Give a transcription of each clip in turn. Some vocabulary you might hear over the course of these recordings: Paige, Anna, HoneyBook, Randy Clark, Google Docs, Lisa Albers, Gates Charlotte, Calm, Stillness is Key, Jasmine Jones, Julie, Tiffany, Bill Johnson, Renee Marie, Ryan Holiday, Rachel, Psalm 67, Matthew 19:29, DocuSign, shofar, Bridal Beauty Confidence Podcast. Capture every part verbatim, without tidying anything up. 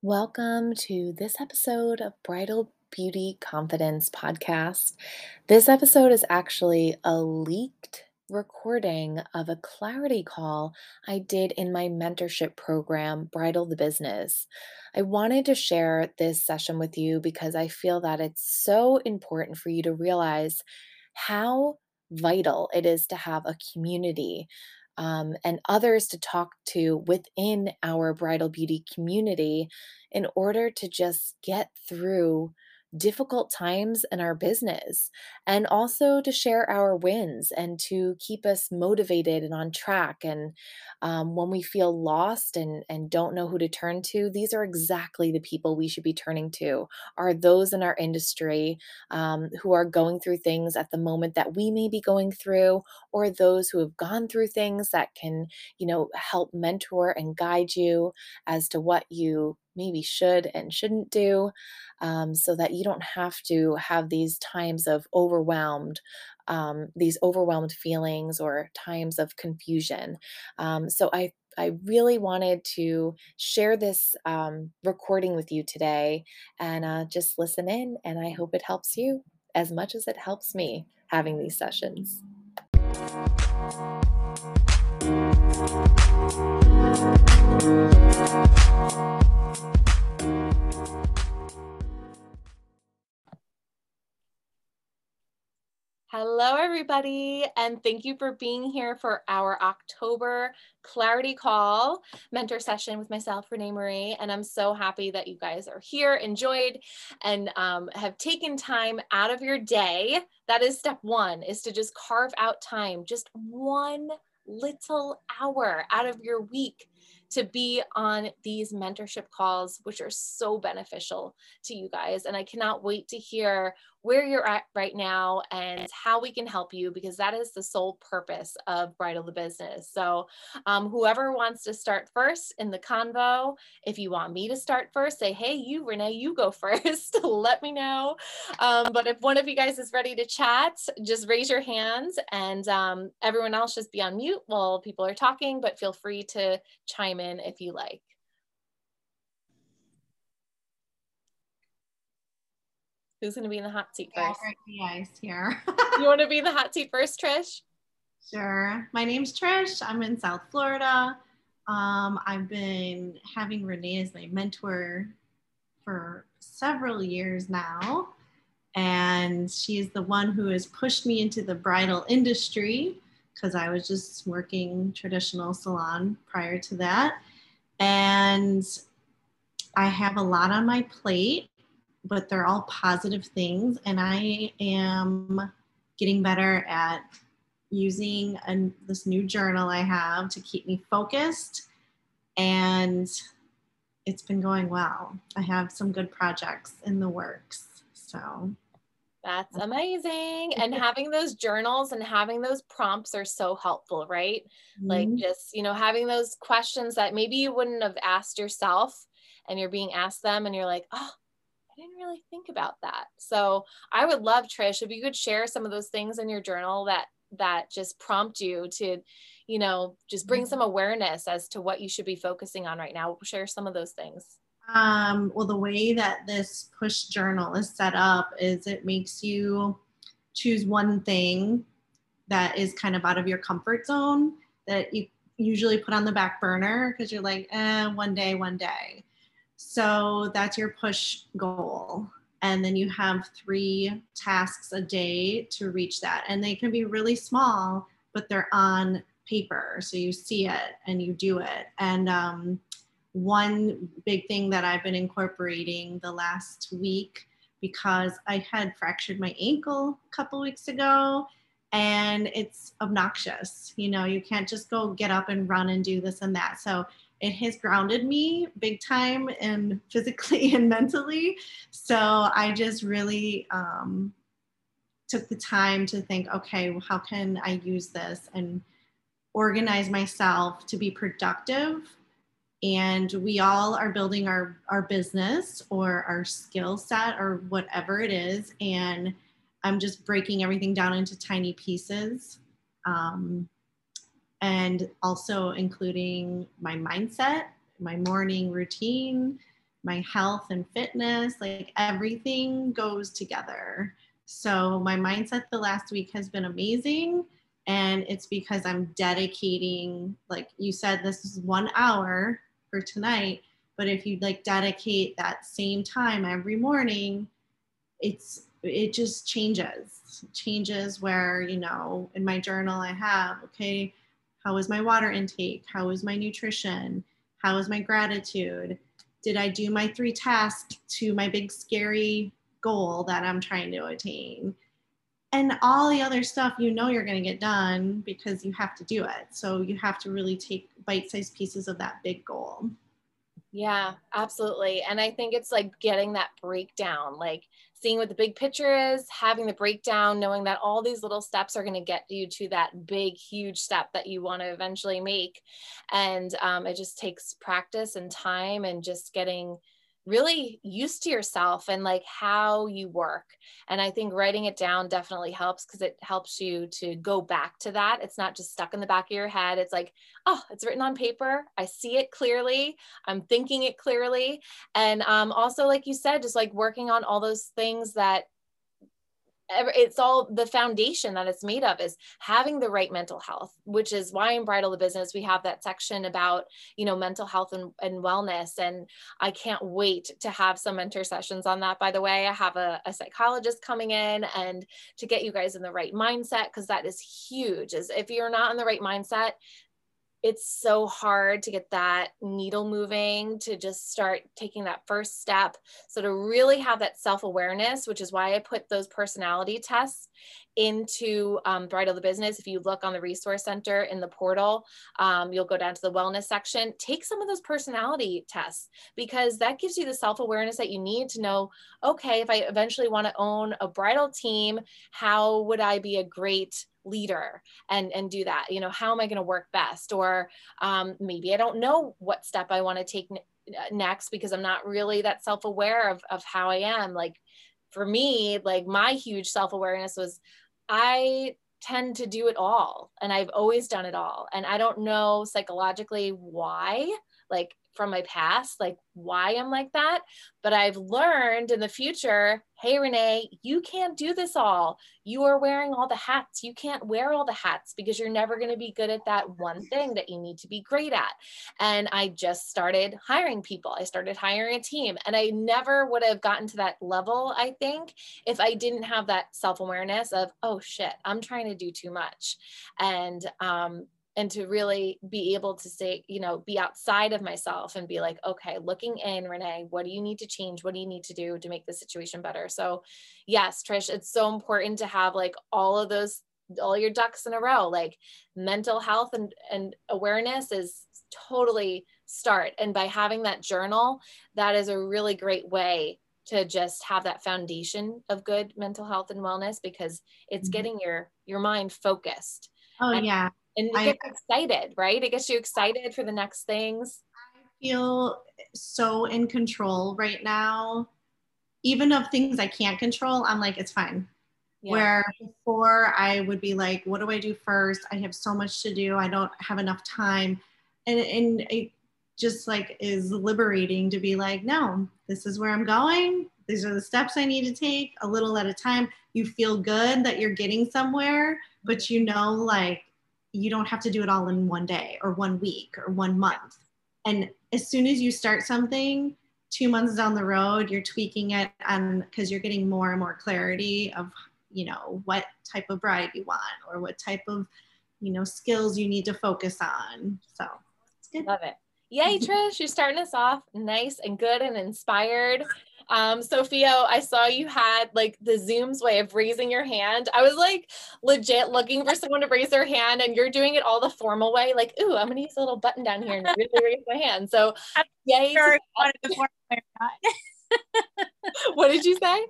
Welcome to this episode of Bridal Beauty Confidence Podcast. This episode is actually a leaked recording of a clarity call I did in my mentorship program, Bridal the Business. I wanted to share this session with you because I feel that it's so important for you to realize how vital it is to have a community Um, and others to talk to within our bridal beauty community in order to just get through difficult times in our business, and also to share our wins and to keep us motivated and on track. And um, when we feel lost and, and don't know who to turn to, these are exactly the people we should be turning to, are those in our industry um, who are going through things at the moment that we may be going through, or those who have gone through things that can, you know, help mentor and guide you as to what you maybe should and shouldn't do, um, so that you don't have to have these times of overwhelmed, um, these overwhelmed feelings or times of confusion. Um, so I, I really wanted to share this um, recording with you today, and uh, just listen in, and I hope it helps you as much as it helps me having these sessions. Hello, everybody, and thank you for being here for our October Clarity Call mentor session with myself, Renee Marie, and I'm so happy that you guys are here, enjoyed, and um, have taken time out of your day. That is step one, is to just carve out time, just one little hour out of your week to be on these mentorship calls, which are so beneficial to you guys. And I cannot wait to hear where you're at right now and how we can help you, because that is the sole purpose of Bridal the Business. So um, whoever wants to start first in the convo, if you want me to start first, say, hey, you, Renee, you go first, let me know. Um, but if one of you guys is ready to chat, just raise your hands, and um, everyone else just be on mute while people are talking, but feel free to chime in if you like. Who's going to be in the hot seat yeah, first? The ice here. You want to be in the hot seat first, Trish? Sure. My name's Trish. I'm in South Florida. Um, I've been having Renee as my mentor for several years now, and she's the one who has pushed me into the bridal industry, because I was just working traditional salon prior to that. And I have a lot on my plate, but they're all positive things. And I am getting better at using a, this new journal I have to keep me focused. And it's been going well. I have some good projects in the works, so. That's amazing. And having those journals and having those prompts are so helpful, right? Mm-hmm. Like just, you know, having those questions that maybe you wouldn't have asked yourself, and you're being asked them and you're like, oh, I didn't really think about that. So I would love, Trish, if you could share some of those things in your journal that, that just prompt you to, you know, just bring some awareness as to what you should be focusing on right now. We'll share some of those things. Um, well, the way that this push journal is set up is it makes you choose one thing that is kind of out of your comfort zone that you usually put on the back burner because you're like, eh, one day, one day. So that's your push goal. And then you have three tasks a day to reach that. And they can be really small, but they're on paper. So you see it and you do it. And, um, one big thing that I've been incorporating the last week, because I had fractured my ankle a couple weeks ago, and it's obnoxious. You know, you can't just go get up and run and do this and that. So it has grounded me big time, and physically and mentally. So I just really um, took the time to think, okay, well, how can I use this and organize myself to be productive? And we all are building our, our business or our skill set or whatever it is. And I'm just breaking everything down into tiny pieces. Um, and also including my mindset, my morning routine, my health and fitness, like everything goes together. So my mindset the last week has been amazing. And it's because I'm dedicating, like you said, this is one hour for tonight, but if you like dedicate that same time every morning, it's, it just changes, changes where, you know, in my journal I have, okay, how is my water intake? How is my nutrition? How is my gratitude? Did I do my three tasks to my big scary goal that I'm trying to attain? And all the other stuff, you know, you're going to get done because you have to do it. So you have to really take bite-sized pieces of that big goal. Yeah, absolutely. And I think it's like getting that breakdown, like seeing what the big picture is, having the breakdown, knowing that all these little steps are going to get you to that big, huge step that you want to eventually make. And um, it just takes practice and time and just getting really used to yourself and like how you work. And I think writing it down definitely helps because it helps you to go back to that. It's not just stuck in the back of your head. It's like, oh, it's written on paper. I see it clearly. I'm thinking it clearly. And um, also, like you said, just like working on all those things that it's all the foundation that it's made of is having the right mental health, which is why in Bridal the Business, we have that section about, you know, mental health and, and wellness. And I can't wait to have some mentor sessions on that. By the way, I have a, a psychologist coming in and to get you guys in the right mindset, because that is huge. Is if you're not in the right mindset, it's so hard to get that needle moving, to just start taking that first step. So to really have that self-awareness, which is why I put those personality tests into um, Bridal the Business. If you look on the Resource Center in the portal, um, you'll go down to the wellness section, take some of those personality tests, because that gives you the self-awareness that you need to know, okay, if I eventually want to own a bridal team, how would I be a great leader and, and do that? You know, how am I going to work best? Or um, maybe I don't know what step I want to take n- next because I'm not really that self-aware of, of how I am. Like for me, like my huge self-awareness was I tend to do it all and I've always done it all. And I don't know psychologically why, like from my past, like why I'm like that, but I've learned in the future, hey, Renee, you can't do this all. You are wearing all the hats. You can't wear all the hats because you're never going to be good at that one thing that you need to be great at. And I just started hiring people. I started hiring a team, and I never would have gotten to that level, I think, if I didn't have that self-awareness of, oh shit, I'm trying to do too much. And, um, and to really be able to say, you know, be outside of myself and be like, okay, looking in, Renee, what do you need to change? What do you need to do to make the situation better? So yes, Trish, it's so important to have like all of those, all your ducks in a row, like mental health and, and awareness is totally start. And by having that journal, that is a really great way to just have that foundation of good mental health and wellness, because it's mm-hmm. getting your, your mind focused. Oh and- yeah. And it gets excited, right? It gets you excited for the next things. I feel so in control right now. Even of things I can't control, I'm like, it's fine. Yeah. Where before I would be like, what do I do first? I have so much to do. I don't have enough time. And, and it just like is liberating to be like, no, this is where I'm going. These are the steps I need to take a little at a time. You feel good that you're getting somewhere, but you know, like, you don't have to do it all in one day or one week or one month. And as soon as you start something, two months down the road, you're tweaking it and because you're getting more and more clarity of, you know, what type of bride you want or what type of, you know, skills you need to focus on. So it's good. Love it. Yay, Trish, you're starting us off nice and good and inspired. Um, Sophia, I saw you had like the Zoom's way of raising your hand. I was like legit looking for someone to raise their hand, and you're doing it all the formal way. Like, ooh, I'm going to use a little button down here and really raise my hand. So I'm yay. Sure if you wanted the formal way or not. What did you say?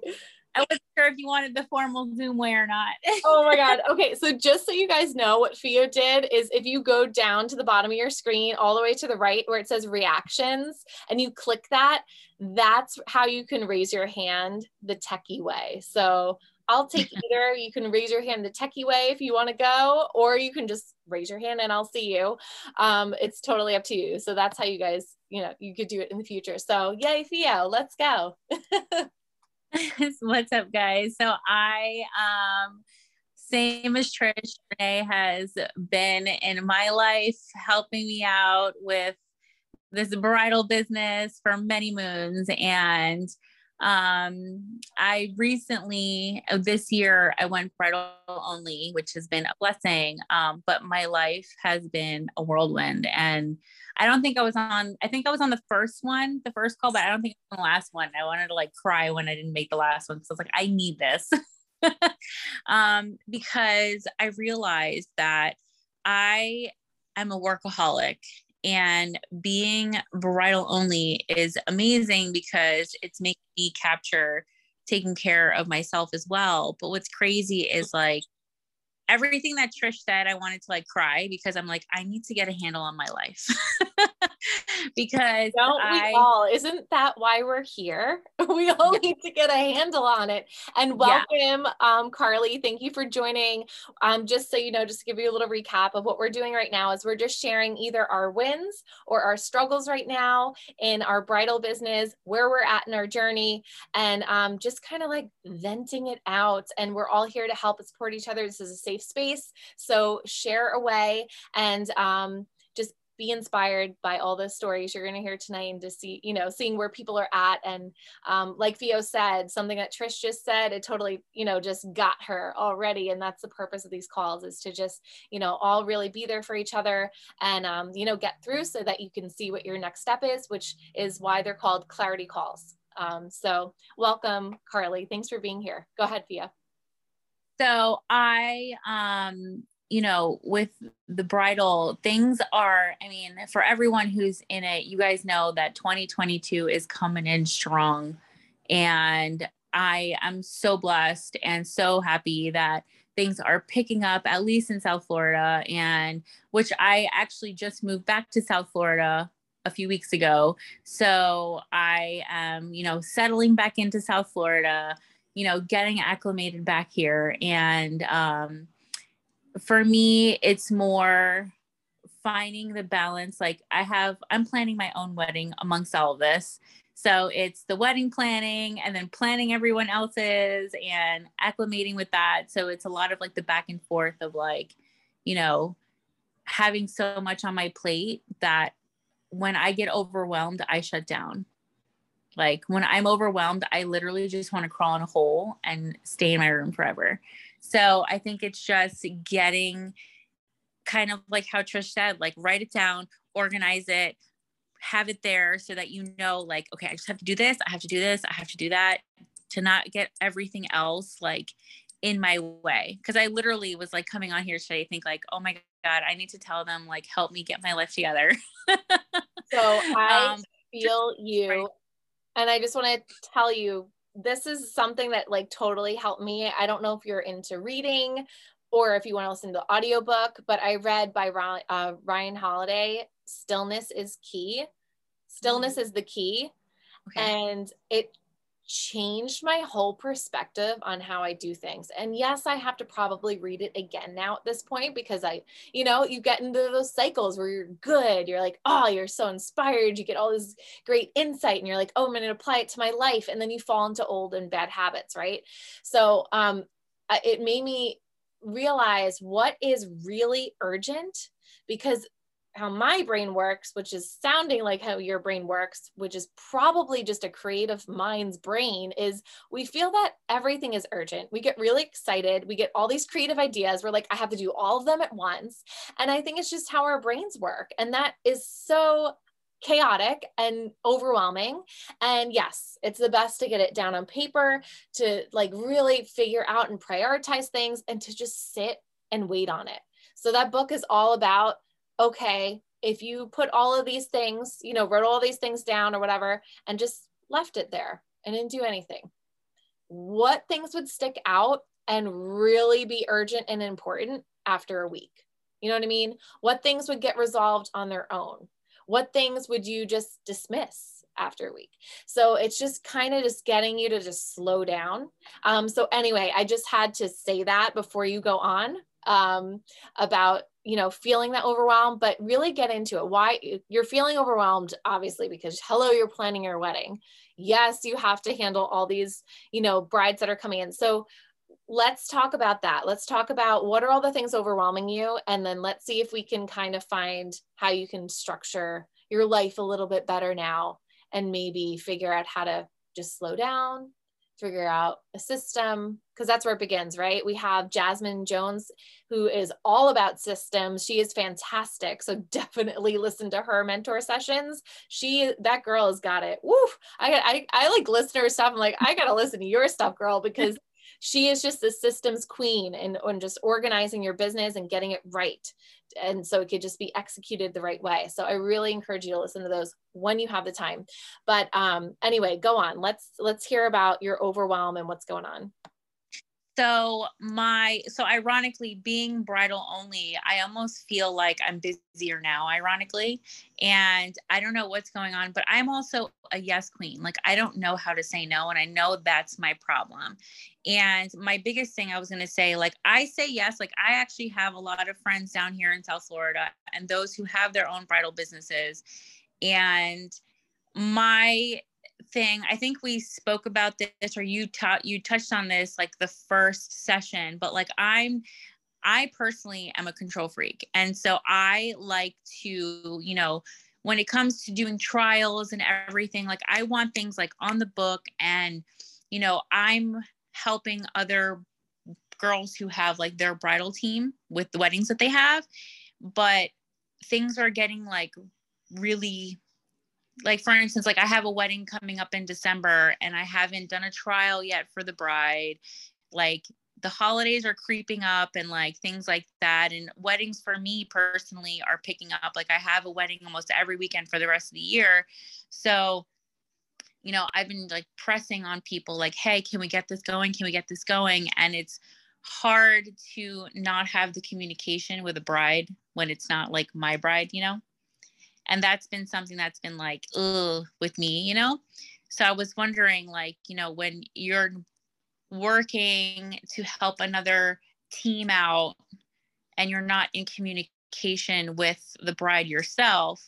I wasn't sure if you wanted the formal Zoom way or not. Oh my God. Okay. So just so you guys know what Fio did is if you go down to the bottom of your screen, all the way to the right where it says reactions, and you click that, that's how you can raise your hand the techie way. So I'll take either. You can raise your hand the techie way if you want to go, or you can just raise your hand and I'll see you. Um, it's totally up to you. So that's how you guys, you know, you could do it in the future. So yay, Theo, let's go. What's up, guys? So I, um, same as Trish, Renee has been in my life helping me out with this bridal business for many moons. And um, I recently, this year, I went bridal only, which has been a blessing. Um, but my life has been a whirlwind. And I don't think I was on, I think I was on the first one, the first call, but I don't think I was on the last one. I wanted to like cry when I didn't make the last one. So I was like, I need this. um, because I realized that I am a workaholic. And being bridal only is amazing because it's making me capture taking care of myself as well. But what's crazy is like everything that Trish said, I wanted to like cry because I'm like, I need to get a handle on my life. Because don't I, we all, isn't that why we're here? We all yeah. need to get a handle on it. And welcome, yeah. um, Carly. Thank you for joining. Um, just so you know, just to give you a little recap of what we're doing right now is we're just sharing either our wins or our struggles right now in our bridal business, where we're at in our journey, and um, just kind of like venting it out. And we're all here to help and support each other. This is a safe space. So share away and um, just be inspired by all the stories you're going to hear tonight and to see, you know, seeing where people are at. And um, like Theo said, something that Trish just said, it totally, you know, just got her already. And that's the purpose of these calls is to just, you know, all really be there for each other and, um, you know, get through so that you can see what your next step is, which is why they're called clarity calls. Um, so welcome, Carly. Thanks for being here. Go ahead, Theo. So I, um, you know, with the bridal things are, I mean, for everyone who's in it, you guys know that twenty twenty-two is coming in strong. And I am so blessed and so happy that things are picking up, at least in South Florida, and which I actually just moved back to South Florida a few weeks ago. So I am, you know, settling back into South Florida, you know, getting acclimated back here. And, um, for me, it's more finding the balance. Like I have, I'm planning my own wedding amongst all of this. So it's the wedding planning and then planning everyone else's and acclimating with that. So it's a lot of like the back and forth of like, you know, having so much on my plate that when I get overwhelmed, I shut down. Like when I'm overwhelmed, I literally just want to crawl in a hole and stay in my room forever. So I think it's just getting kind of like how Trish said, like write it down, organize it, have it there so that you know, like, okay, I just have to do this. I have to do this. I have to do that to not get everything else like in my way. Cause I literally was like coming on here today, think like, oh my God, I need to tell them like, help me get my life together. So I um, feel you. Right. And I just want to tell you, this is something that like totally helped me. I don't know if you're into reading or if you want to listen to the audiobook, but I read by Ryan, uh, Ryan Holiday, Stillness is Key. Stillness is the key. Okay. And it changed my whole perspective on how I do things. And yes, I have to probably read it again now at this point, because I, you know, you get into those cycles where you're good. You're like, oh, you're so inspired. You get all this great insight and you're like, oh, I'm going to apply it to my life. And then you fall into old and bad habits. Right. So um, it made me realize what is really urgent, because how my brain works, which is sounding like how your brain works, which is probably just a creative mind's brain, is we feel that everything is urgent. We get really excited. We get all these creative ideas. We're like, I have to do all of them at once. And I think it's just how our brains work. And that is so chaotic and overwhelming. And yes, it's the best to get it down on paper, to like really figure out and prioritize things and to just sit and wait on it. So that book is all about, okay, if you put all of these things, you know, wrote all these things down or whatever, and just left it there and didn't do anything, what things would stick out and really be urgent and important after a week? You know what I mean? What things would get resolved on their own? What things would you just dismiss after week. So it's just kind of just getting you to just slow down. Um, so anyway, I just had to say that before you go on um, about, you know, feeling that overwhelmed, but really get into it. Why you're feeling overwhelmed, obviously, because hello, you're planning your wedding. Yes, you have to handle all these, you know, brides that are coming in. So let's talk about that. Let's talk about what are all the things overwhelming you. And then let's see if we can kind of find how you can structure your life a little bit better now, and maybe figure out how to just slow down, figure out a system, because that's where it begins, right? We have Jasmine Jones, who is all about systems. She is fantastic. So definitely listen to her mentor sessions. She, that girl has got it. Woo! I, I, I like listen to her stuff. I'm like, I got to listen to your stuff, girl, because she is just the systems queen and, and just organizing your business and getting it right. And so it could just be executed the right way. So I really encourage you to listen to those when you have the time. But um, anyway, go on. Let's, let's hear about your overwhelm and what's going on. So my, so ironically being bridal only, I almost feel like I'm busier now, ironically, and I don't know what's going on, but I'm also a yes queen. Like, I don't know how to say no. And I know that's my problem. And my biggest thing I was going to say, like, I say yes, like I actually have a lot of friends down here in South Florida and those who have their own bridal businesses. And my thing, I think we spoke about this, or you taught, you touched on this, like the first session, but like I'm, I personally am a control freak. And so I like to, you know, when it comes to doing trials and everything, like I want things like on the book, and, you know, I'm helping other girls who have like their bridal team with the weddings that they have, but things are getting like really, like, for instance, like I have a wedding coming up in December and I haven't done a trial yet for the bride. Like the holidays are creeping up and like things like that. And weddings for me personally are picking up. Like I have a wedding almost every weekend for the rest of the year. So, you know, I've been like pressing on people like, hey, can we get this going? Can we get this going? And it's hard to not have the communication with a bride when it's not like my bride, you know? And that's been something that's been like, ugh, with me, you know? So I was wondering, like, you know, when you're working to help another team out and you're not in communication with the bride yourself,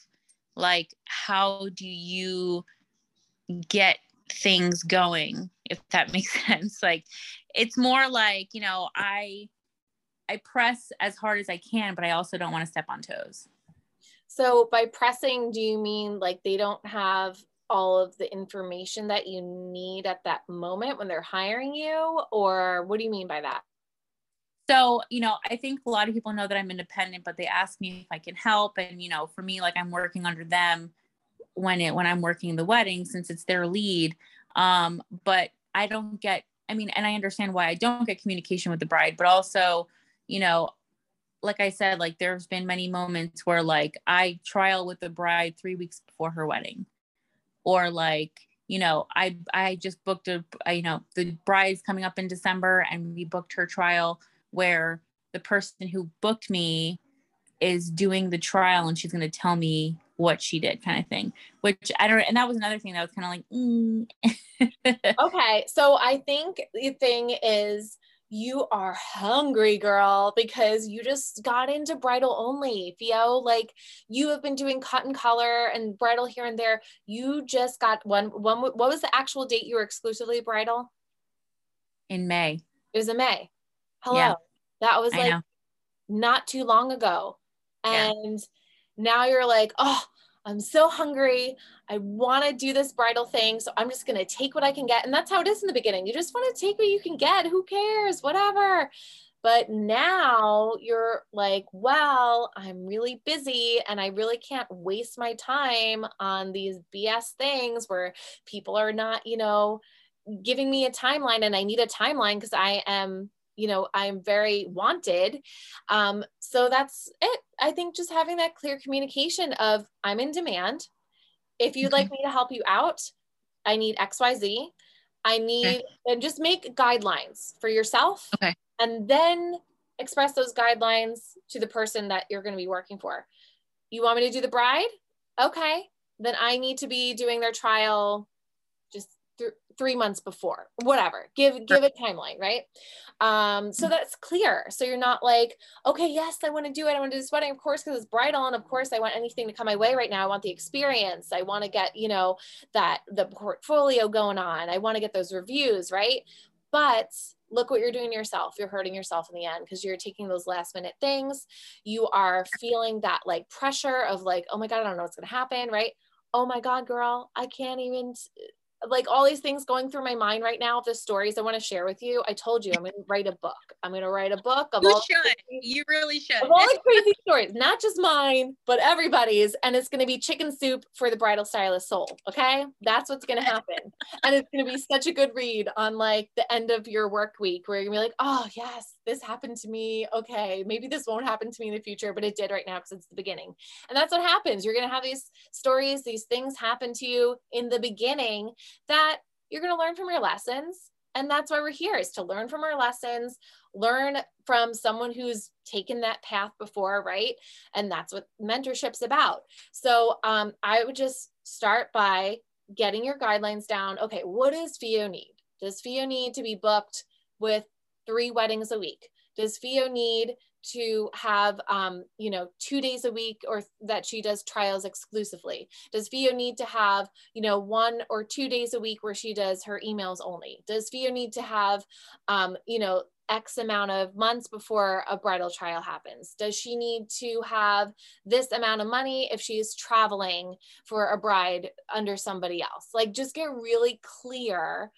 like, how do you get things going, if that makes sense? Like, it's more like, you know, I, I press as hard as I can, but I also don't want to step on toes. So by pressing, do you mean like they don't have all of the information that you need at that moment when they're hiring you? Or what do you mean by that? So, you know, I think a lot of people know that I'm independent, but they ask me if I can help. And, you know, for me, like I'm working under them when it, when I'm working the wedding, since it's their lead. Um, but I don't get, I mean, and I understand why I don't get communication with the bride, but also, you know, like I said, like there's been many moments where like I trial with the bride three weeks before her wedding, or like, you know, I, I just booked a, I, you know, the bride's coming up in December and we booked her trial where the person who booked me is doing the trial and she's going to tell me what she did, kind of thing, which I don't, and that was another thing that was kind of like, mm. Okay. So I think the thing is, you are hungry, girl, because you just got into bridal only, Theo. Like you have been doing cotton color and bridal here and there. You just got one, one, what was the actual date you were exclusively bridal? In May. It was in May. Hello. Yeah. That was like not too long ago. And yeah. Now you're like, oh, I'm so hungry. I want to do this bridal thing. So I'm just going to take what I can get. And that's how it is in the beginning. You just want to take what you can get. Who cares? Whatever. But now you're like, well, I'm really busy and I really can't waste my time on these B S things where people are not, you know, giving me a timeline, and I need a timeline because I am, you know, I'm very wanted. Um, so that's it. I think just having that clear communication of I'm in demand. If you'd mm-hmm. like me to help you out, I need X Y Z. I need, okay. And just make guidelines for yourself, okay. And then express those guidelines to the person that you're going to be working for. You want me to do the bride? Okay. then I need to be doing their trial just th- three months before, whatever, give, give a timeline. Right. Um, so that's clear. So you're not like, okay, yes, I want to do it. I want to do this wedding, of course, because it's bridal. And of course I want anything to come my way right now. I want the experience. I want to get, you know, that the portfolio going on. I want to get those reviews. Right. But look what you're doing to yourself. You're hurting yourself in the end because you're taking those last minute things. You are feeling that like pressure of like, oh my God, I don't know what's going to happen. Right. Oh my God, girl, I can't even like all these things going through my mind right now. The stories I want to share with you. I told you, I'm going to write a book. I'm going to write a book. Of you all should. Crazy, you really should. Of all the crazy stories, not just mine, but everybody's. And it's going to be chicken soup for the bridal stylist soul. Okay. That's what's going to happen. And it's going to be such a good read on like the end of your work week where you're going to be like, oh yes, this happened to me. Okay. Maybe this won't happen to me in the future, but it did right now because it's the beginning. And that's what happens. You're going to have these stories, these things happen to you in the beginning that you're going to learn from your lessons. And that's why we're here, is to learn from our lessons, learn from someone who's taken that path before, right? And that's what mentorship's about. So um, I would just start by getting your guidelines down. Okay, what does F I O need? Does F I O need to be booked with three weddings a week? Does F I O need to have, um, you know, two days a week or that she does trials exclusively? Does F I O need to have, you know, one or two days a week where she does her emails only? Does F I O need to have, um, you know, X amount of months before a bridal trial happens? Does she need to have this amount of money if she's traveling for a bride under somebody else? Like, just get really clear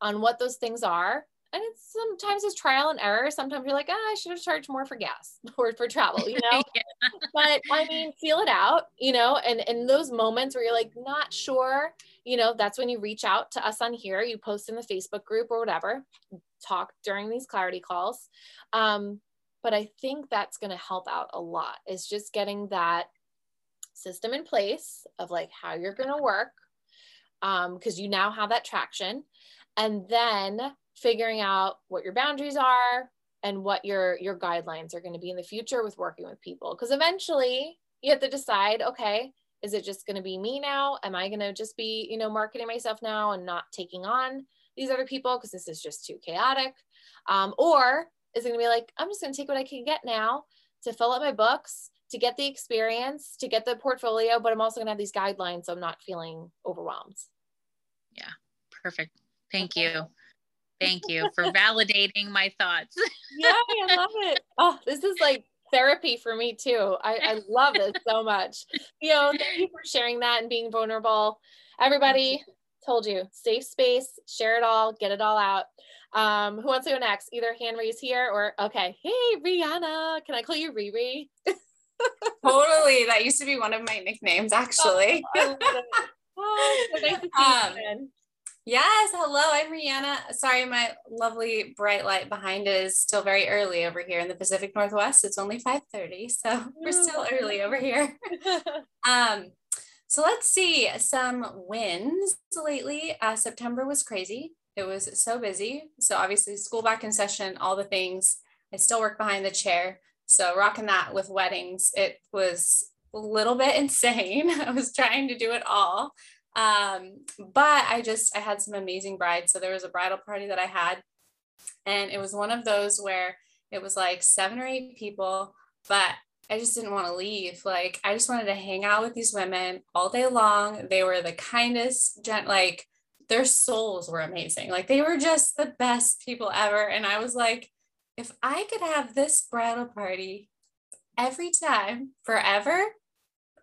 on what those things are. And it's sometimes it's trial and error. Sometimes you're like, ah, oh, I should have charged more for gas or for travel, you know? Yeah. But I mean, feel it out, you know, and in those moments where you're like, not sure, you know, that's when you reach out to us on here, you post in the Facebook group or whatever, talk during these clarity calls. Um, but I think that's going to help out a lot, is just getting that system in place of like how you're going to work. Um, cause you now have that traction, and then figuring out what your boundaries are and what your, your guidelines are going to be in the future with working with people. Cause eventually you have to decide, okay, is it just going to be me now? Am I going to just be, you know, marketing myself now and not taking on these other people? Cause this is just too chaotic. Um, or is it going to be like, I'm just going to take what I can get now to fill up my books, to get the experience, to get the portfolio, but I'm also gonna have these guidelines so I'm not feeling overwhelmed. Yeah, perfect. Thank okay. you. Thank you for validating my thoughts. Yeah, I love it. Oh, this is like therapy for me too. I, I love it so much. You know, thank you for sharing that and being vulnerable. Everybody, told you, safe space, share it all, get it all out. Um, who wants to go next? Either hand raise here or, okay. Hey, Rihanna, can I call you Riri? Totally. That used to be one of my nicknames, actually. Oh, oh, so nice to see you, um, yes. Hello. I'm Rihanna. Sorry, my lovely bright light behind is still very early over here in the Pacific Northwest. It's only five thirty, so we're still early over here. Um, so let's see some wins lately. Uh, September was crazy. It was so busy. So obviously school back in session, all the things. I still work behind the chair. So rocking that with weddings, it was a little bit insane. I was trying to do it all. Um, but I just, I had some amazing brides. So there was a bridal party that I had, and it was one of those where it was like seven or eight people, but I just didn't want to leave. Like, I just wanted to hang out with these women all day long. They were the kindest, gent- like their souls were amazing. Like, they were just the best people ever. And I was like, if I could have this bridal party every time forever,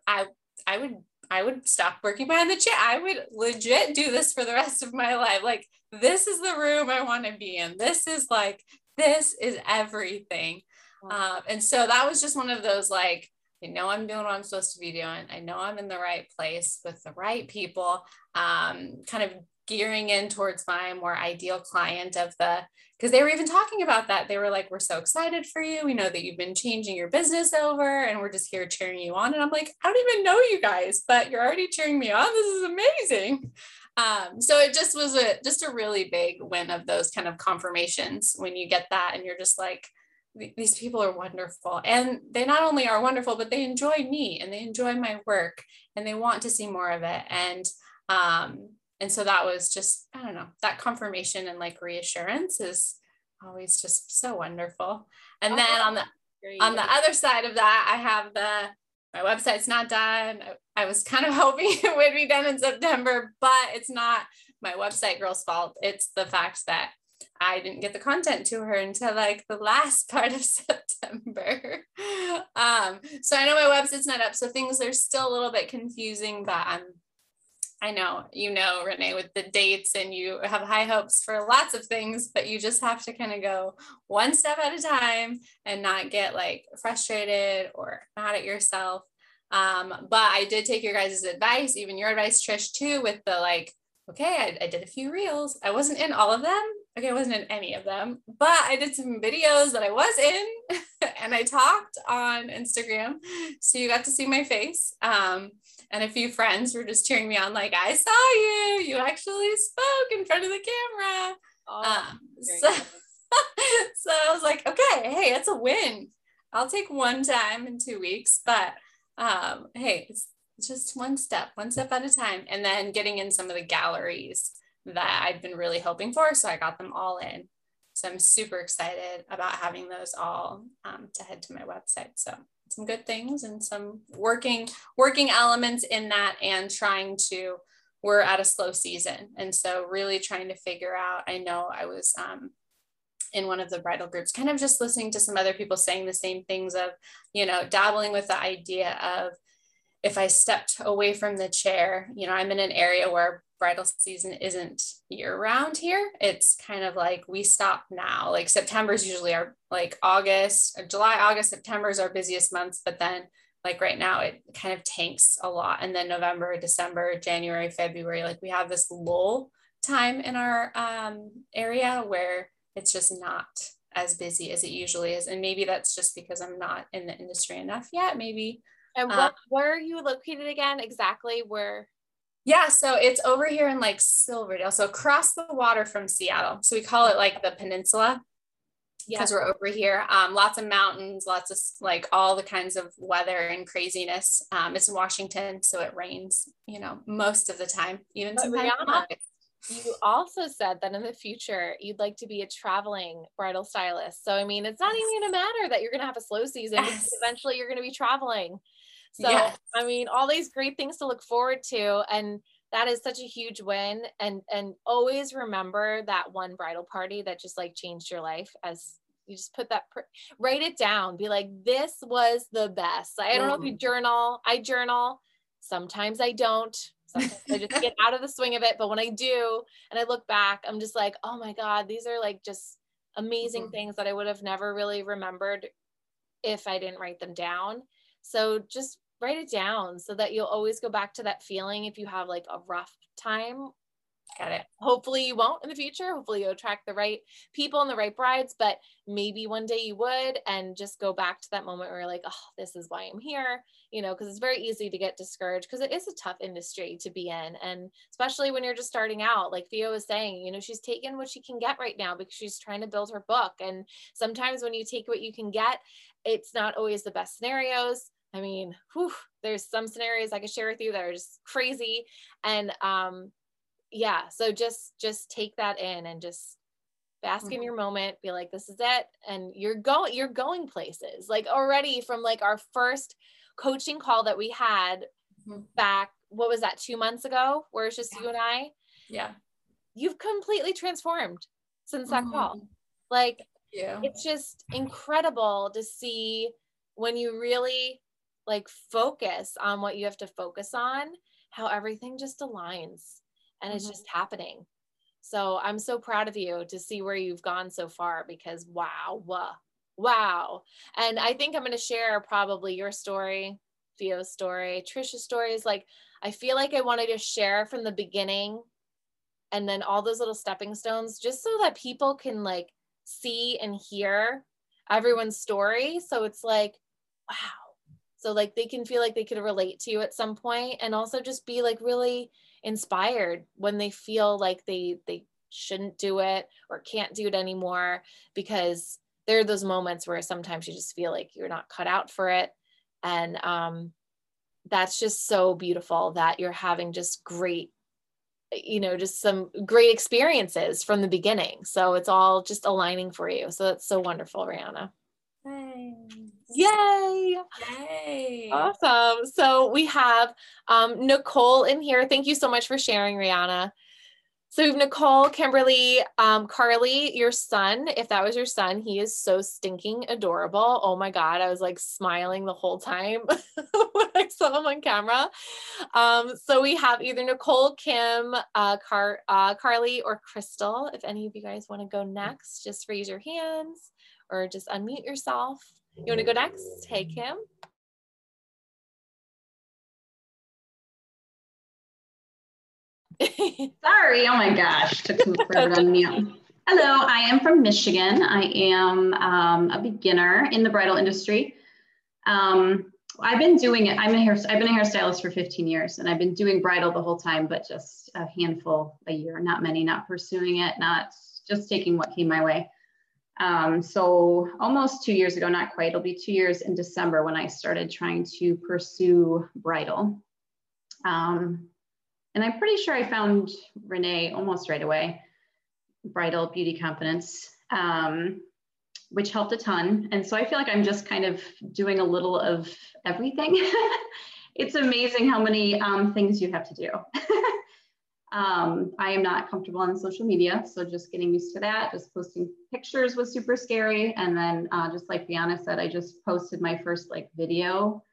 I I would I would stop working behind the chair. I would legit do this for the rest of my life. Like, this is the room I want to be in. This is like, this is everything. Wow. Um, and so that was just one of those, like, I know I'm doing what I'm supposed to be doing. I know I'm in the right place with the right people, um, kind of gearing in towards my more ideal client of the, because they were even talking about that. They were like, we're so excited for you. We know that you've been changing your business over, and we're just here cheering you on. And I'm like, I don't even know you guys, but you're already cheering me on. This is amazing. Um, so it just was a, just a really big win of those kind of confirmations when you get that, and you're just like, these people are wonderful, and they not only are wonderful, but they enjoy me and they enjoy my work and they want to see more of it. And, um, and so that was just, I don't know, that confirmation and like reassurance is always just so wonderful. And oh, then on the, great. on the other side of that, I have the, my website's not done. I, I was kind of hoping it would be done in September, but it's not my website girl's fault. It's the fact that I didn't get the content to her until like the last part of September. um, so I know my website's not up. So things are still a little bit confusing, but I'm, I know, you know, Renee, with the dates, and you have high hopes for lots of things, but you just have to kind of go one step at a time and not get like frustrated or mad at yourself. Um, but I did take your guys' advice, even your advice, Trish, too, with the like, okay, I, I did a few reels. I wasn't in all of them. Okay, I wasn't in any of them, but I did some videos that I was in and I talked on Instagram. So you got to see my face. Um, and a few friends were just cheering me on, like, I saw you, you actually spoke in front of the camera. Oh, um, so, so I was like, okay, hey, it's a win. I'll take one time in two weeks, but um, hey, it's just one step, one step at a time. And then getting in some of the galleries that I'd been really hoping for. So I got them all in. So I'm super excited about having those all um, to head to my website. So some good things and some working, working elements in that, and trying to, we're at a slow season. And so really trying to figure out, I know I was um, in one of the bridal groups, kind of just listening to some other people saying the same things of, you know, dabbling with the idea of, if I stepped away from the chair, you know, I'm in an area where bridal season isn't year round here. It's kind of like we stop now. Like September is usually our, like August, or July, August, September is our busiest months. But then like right now it kind of tanks a lot. And then November, December, January, February, like we have this lull time in our um, area where it's just not as busy as it usually is. And maybe that's just because I'm not in the industry enough yet. Maybe. And what, um, where are you located again? Exactly where? Yeah, so it's over here in like Silverdale. So across the water from Seattle. So we call it like the peninsula because yeah. we're over here. Um, lots of mountains, lots of like all the kinds of weather and craziness. Um, it's in Washington, so it rains, you know, most of the time, even sometimes. You also said that in the future, you'd like to be a traveling bridal stylist. So, I mean, it's not even going to matter that you're going to have a slow season. Yes. Eventually, you're going to be traveling. So, yes. I mean, all these great things to look forward to. And that is such a huge win. And, and always remember that one bridal party that just like changed your life. As you just put that, pr- write it down, be like, this was the best. I don't mm. know if you journal, I journal. Sometimes I don't. Sometimes I just get out of the swing of it. But when I do, and I look back, I'm just like, oh my God, these are like just amazing mm-hmm. things that I would have never really remembered if I didn't write them down. So just write it down so that you'll always go back to that feeling. If you have like a rough time, got it. Hopefully you won't in the future. Hopefully you'll attract the right people and the right brides, but maybe one day you would, and just go back to that moment where you're like, oh, this is why I'm here, you know, because it's very easy to get discouraged because it is a tough industry to be in. And especially when you're just starting out, like Theo was saying, you know, she's taking what she can get right now because she's trying to build her book. And sometimes when you take what you can get, it's not always the best scenarios. I mean, whew, there's some scenarios I could share with you that are just crazy. And, um, yeah. So just, just take that in and just bask mm-hmm. in your moment, be like, this is it. And you're going, you're going places like already from like our first coaching call that we had mm-hmm. back, what was that? Two months ago, where it's just yeah. you and I, yeah, you've completely transformed since that mm-hmm. call. Like yeah. it's just incredible to see when you really like focus on what you have to focus on, how everything just aligns. And it's mm-hmm. just happening. So I'm so proud of you to see where you've gone so far, because wow, wow, wow. And I think I'm going to share probably your story, Theo's story, Trisha's story is like, I feel like I wanted to share from the beginning and then all those little stepping stones, just so that people can like see and hear everyone's story. So it's like, wow. So like they can feel like they could relate to you at some point, and also just be like really inspired when they feel like they they shouldn't do it or can't do it anymore, because there are those moments where sometimes you just feel like you're not cut out for it. And um, that's just so beautiful that you're having just great, you know, just some great experiences from the beginning. So it's all just aligning for you. So that's so wonderful, Rihanna. Yay. Yay. Awesome. So we have um, Nicole in here. Thank you so much for sharing, Rihanna. So we have Nicole, Kimberly, um, Carly, your son, if that was your son, he is so stinking adorable. Oh my God. I was like smiling the whole time when I saw him on camera. Um, so we have either Nicole, Kim, uh, Car- uh, Carly, or Crystal. If any of you guys want to go next, just raise your hands or just unmute yourself. You want to go next? Hey, Kim. Sorry, oh my gosh, took me forever to unmute. Hello, I am from Michigan. I am um, a beginner in the bridal industry. Um, I've been doing it, I'm a hair, I've been a hairstylist for fifteen years, and I've been doing bridal the whole time, but just a handful a year, not many, not pursuing it, not just taking what came my way. Um, so almost two years ago, not quite, it'll be two years in December when I started trying to pursue bridal. Um, And I'm pretty sure I found Renee almost right away, Bridal Beauty Confidence, um, which helped a ton. And so I feel like I'm just kind of doing a little of everything. It's amazing how many um, things you have to do. um, I am not comfortable on social media, so just getting used to that. Just posting pictures was super scary. And then uh, just like Rihanna said, I just posted my first like video,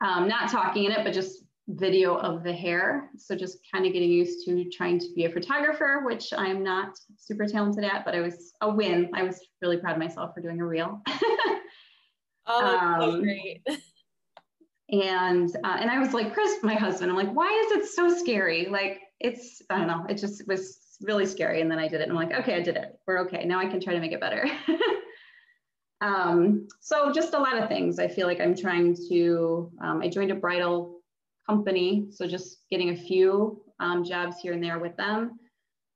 um, not talking in it, but just video of the hair. So just kind of getting used to trying to be a photographer, which I'm not super talented at, but it was a win. I was really proud of myself for doing a reel. Oh, that's um, so great. And, uh, and I was like, Chris, my husband, I'm like, why is it so scary? Like, it's, I don't know, it just was really scary. And then I did it. And I'm like, okay, I did it. We're okay. Now I can try to make it better. um, so just a lot of things. I feel like I'm trying to, um, I joined a bridal company. So just getting a few um, jobs here and there with them.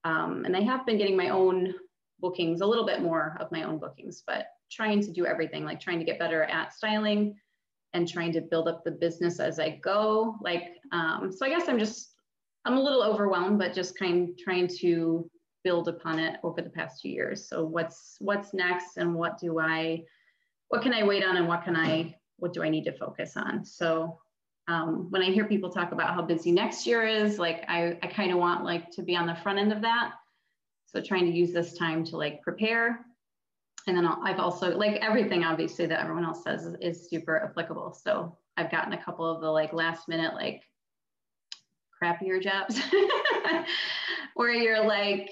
Um, and I have been getting my own bookings, a little bit more of my own bookings, but trying to do everything, like trying to get better at styling and trying to build up the business as I go. Like, um, so I guess I'm just, I'm a little overwhelmed, but just kind of trying to build upon it over the past few years. So what's, what's next and what do I, what can I wait on and what can I, what do I need to focus on? So Um, when I hear people talk about how busy next year is, like I, I kind of want like to be on the front end of that. So trying to use this time to like prepare. And then I'll, I've also, like everything obviously that everyone else says is, is super applicable. So I've gotten a couple of the like last minute, like crappier jobs where you're like,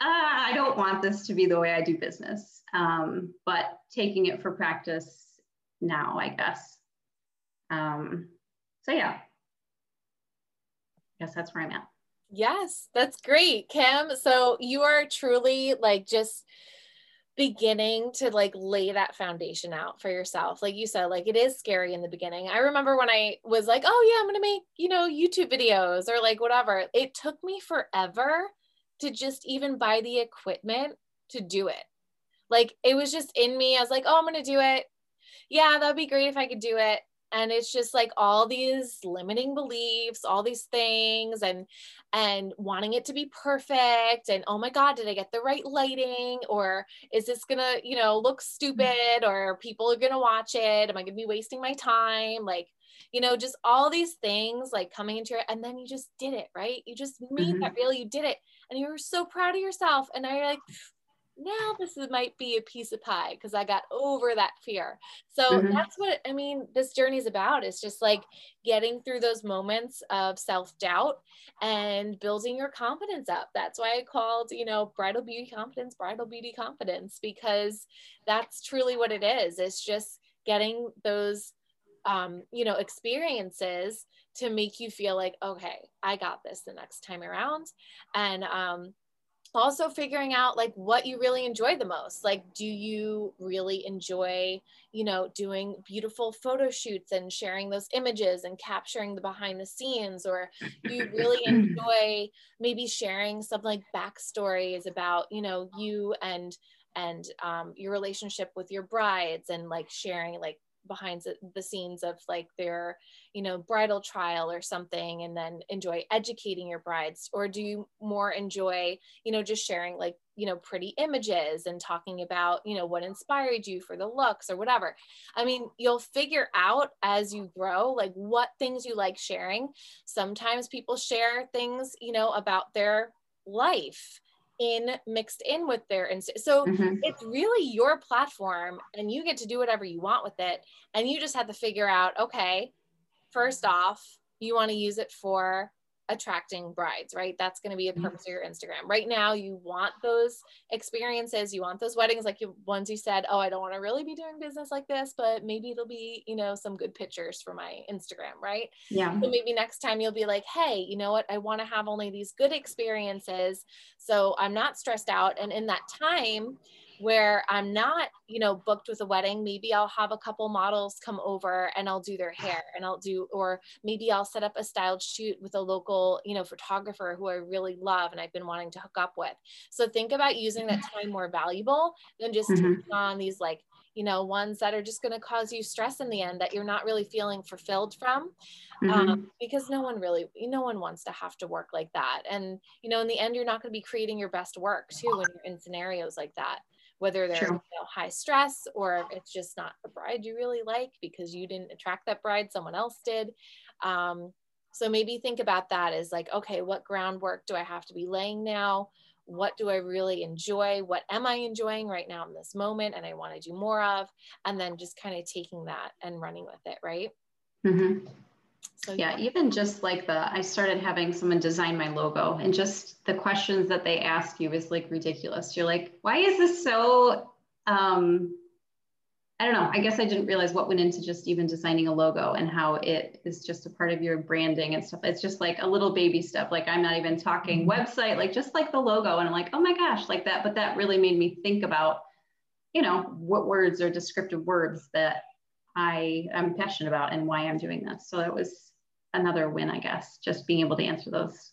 ah, I don't want this to be the way I do business, um, but taking it for practice now, I guess. Um, So yeah, I guess that's where I'm at. Yes, that's great, Kim. So you are truly like just beginning to like lay that foundation out for yourself. Like you said, like it is scary in the beginning. I remember when I was like, oh yeah, I'm going to make, you know, YouTube videos or like whatever. It took me forever to just even buy the equipment to do it. Like it was just in me. I was like, oh, I'm going to do it. Yeah, that'd be great if I could do it. And it's just like all these limiting beliefs, all these things, and and wanting it to be perfect. And oh my God, did I get the right lighting? Or is this gonna, you know, look stupid? Or people are gonna watch it? Am I gonna be wasting my time? Like, you know, just all these things like coming into it. And then you just did it, right? You just made mm-hmm. that reel, you did it. And you were so proud of yourself. And now you're like, now this is, might be a piece of pie because I got over that fear. So mm-hmm. that's what, I mean, this journey is about. It's just like getting through those moments of self-doubt and building your confidence up. That's why I called, you know, Bridal Beauty Confidence, Bridal Beauty Confidence, because that's truly what it is. It's just getting those, um, you know, experiences to make you feel like, okay, I got this the next time around. And, um, also figuring out like what you really enjoy the most. Like, do you really enjoy, you know, doing beautiful photo shoots and sharing those images and capturing the behind the scenes? Or do you really enjoy maybe sharing some like backstories about, you know, you and and um, your relationship with your brides, and like sharing like behind the scenes of like their, you know, bridal trial or something, and then enjoy educating your brides? Or do you more enjoy, you know, just sharing like, you know, pretty images and talking about, you know, what inspired you for the looks or whatever? I mean, you'll figure out as you grow, like what things you like sharing. Sometimes people share things, you know, about their life in mixed in with their, and so mm-hmm. it's really your platform and you get to do whatever you want with it. And you just have to figure out, okay, first off, you want to use it for attracting brides, right? That's going to be a purpose mm-hmm. of your Instagram. Right now, you want those experiences, you want those weddings, like you, ones you said, oh, I don't want to really be doing business like this, but maybe it'll be, you know, some good pictures for my Instagram, right? Yeah. So maybe next time you'll be like, hey, you know what? I want to have only these good experiences, so I'm not stressed out. And in that time where I'm not, you know, booked with a wedding, maybe I'll have a couple models come over and I'll do their hair, and I'll do, or maybe I'll set up a styled shoot with a local, you know, photographer who I really love and I've been wanting to hook up with. So think about using that time more valuable than just mm-hmm. taking on these like, you know, ones that are just going to cause you stress in the end that you're not really feeling fulfilled from, mm-hmm. um, because no one really, no one wants to have to work like that. And, you know, in the end, you're not going to be creating your best work too when you're in scenarios like that, whether they're you know, high stress, or it's just not a bride you really like because you didn't attract that bride, someone else did. Um, so maybe think about that as like, okay, what groundwork do I have to be laying now? What do I really enjoy? What am I enjoying right now in this moment? And I want to do more of, and then just kind of taking that and running with it. Right. Mm-hmm. So yeah, yeah, even just like the, I started having someone design my logo, and just the questions that they ask you is like ridiculous. You're like, why is this so, um, I don't know. I guess I didn't realize what went into just even designing a logo and how it is just a part of your branding and stuff. It's just like a little baby step. Like I'm not even talking website, like just like the logo. And I'm like, oh my gosh, like that. But that really made me think about, you know, what words are descriptive words that I am passionate about and why I'm doing this. So that was another win, I guess, just being able to answer those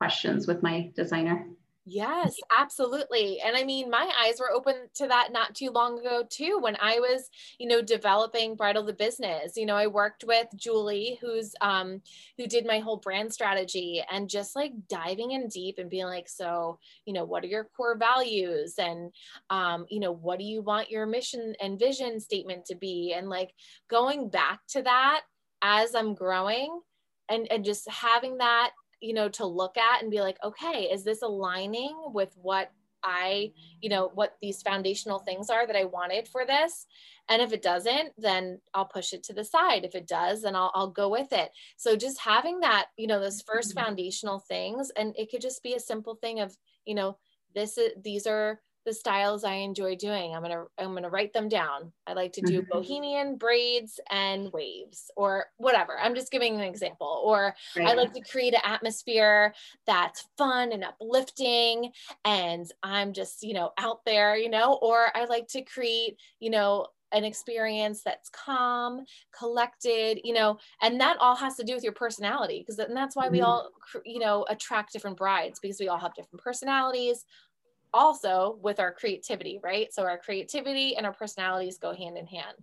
questions with my designer. Yes, absolutely. And I mean, my eyes were open to that not too long ago too, when I was, you know, developing Bridal the Business. You know, I worked with Julie, who's, um, who did my whole brand strategy, and just like diving in deep and being like, so, you know, what are your core values? And, um, you know, what do you want your mission and vision statement to be? And like going back to that as I'm growing, and, and just having that, you know, to look at and be like, okay, is this aligning with what I, you know, what these foundational things are that I wanted for this? And if it doesn't, then I'll push it to the side. If it does, then I'll, I'll go with it. So just having that, you know, those first mm-hmm. foundational things, and it could just be a simple thing of, you know, this is, these are the styles I enjoy doing. I'm going to, I'm going to write them down. I like to do mm-hmm. bohemian braids and waves, or whatever. I'm just giving an example. Or right. I like to create an atmosphere that's fun and uplifting, and I'm just, you know, out there, you know. Or I like to create, you know, an experience that's calm, collected, you know, and that all has to do with your personality, because that's why we mm-hmm. all, you know, attract different brides, because we all have different personalities, also with our creativity, right? So our creativity and our personalities go hand in hand.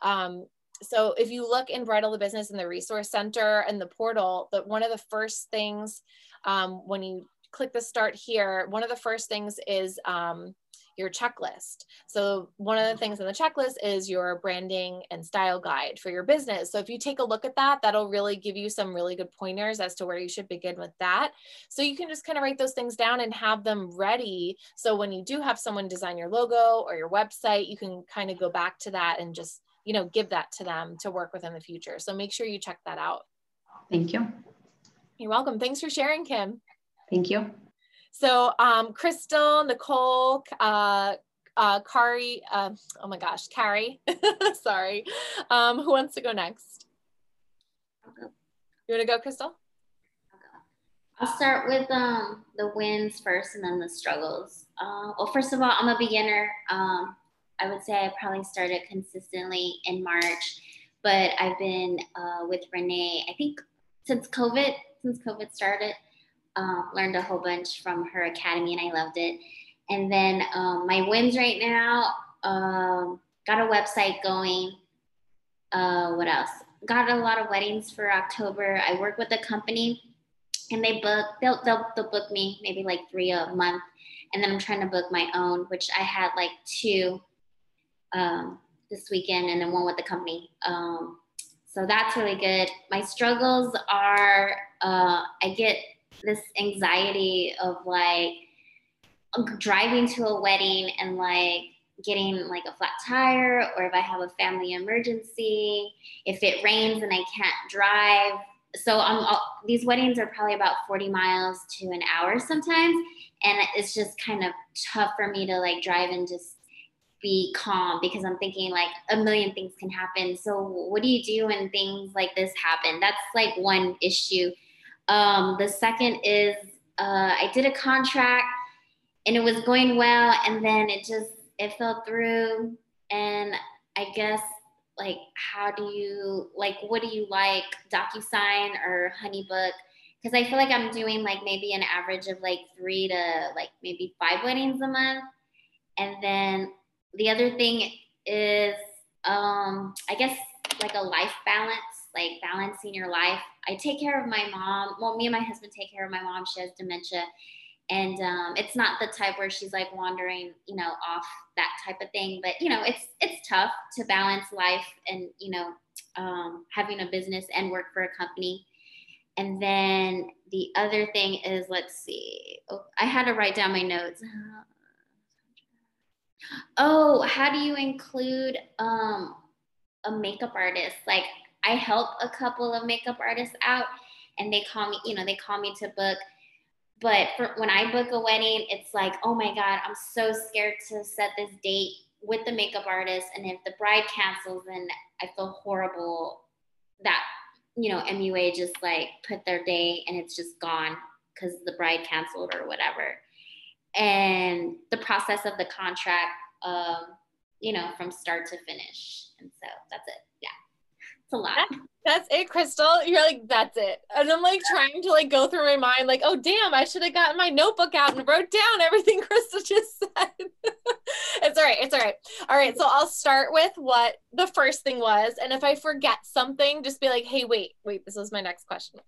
Um, so if you look in Bridal the Business in the Resource Center and the portal, that one of the first things, um, when you click the start here, one of the first things is um, your checklist. So one of the things in the checklist is your branding and style guide for your business. So if you take a look at that, that'll really give you some really good pointers as to where you should begin with that. So you can just kind of write those things down and have them ready. So when you do have someone design your logo or your website, you can kind of go back to that and just, you know, give that to them to work with in the future. So make sure you check that out. Thank you. You're welcome. Thanks for sharing, Kim. Thank you. So um, Crystal, Nicole, uh, uh, Carrie, uh, oh my gosh, Carrie, sorry. Um, who wants to go next? I'll go. You want to go, Crystal? I'll go. I'll start with um, the wins first and then the struggles. Uh, well, first of all, I'm a beginner. Um, I would say I probably started consistently in March, but I've been uh, with Renee, I think since COVID, since COVID started. Um, learned a whole bunch from her academy, and I loved it. And then um, my wins right now, um, got a website going. Uh, what else? Got a lot of weddings for October. I work with a company and they book, they'll, they'll, they'll book me maybe like three a month. And then I'm trying to book my own, which I had like two um, this weekend and then one with the company. Um, so that's really good. My struggles are, uh, I get this anxiety of like driving to a wedding and like getting like a flat tire, or if I have a family emergency, if it rains and I can't drive. So I'm, I'll, these weddings are probably about forty miles to an hour sometimes. And it's just kind of tough for me to like drive and just be calm because I'm thinking like a million things can happen. So what do you do when things like this happen? That's like one issue. Um, the second is uh, I did a contract and it was going well. And then it just, it fell through. And I guess like, how do you, like, what do you like, DocuSign or HoneyBook? Because I feel like I'm doing like maybe an average of like three to like maybe five weddings a month. And then the other thing is, um, I guess like a life balance, like balancing your life. I take care of my mom. Well, me and my husband take care of my mom. She has dementia. And um, it's not the type where she's like wandering, you know, off that type of thing. But, you know, it's it's tough to balance life and, you know, um, having a business and work for a company. And then the other thing is, let's see, oh, I had to write down my notes. Oh, how do you include um, a makeup artist? Like I help a couple of makeup artists out and they call me, you know, they call me to book. But for, when I book a wedding, it's like, oh my God, I'm so scared to set this date with the makeup artist. And if the bride cancels, then I feel horrible that, you know, M U A just like put their day and it's just gone because the bride canceled or whatever. And the process of the contract, um, you know, from start to finish. And so that's it. Yeah. It's a lot. That's it, Crystal. You're like, that's it. And I'm like trying to like go through my mind like, oh damn, I should have gotten my notebook out and wrote down everything Crystal just said. It's all right. It's all right. All right. So I'll start with what the first thing was. And if I forget something, just be like, hey, wait, wait, this was my next question.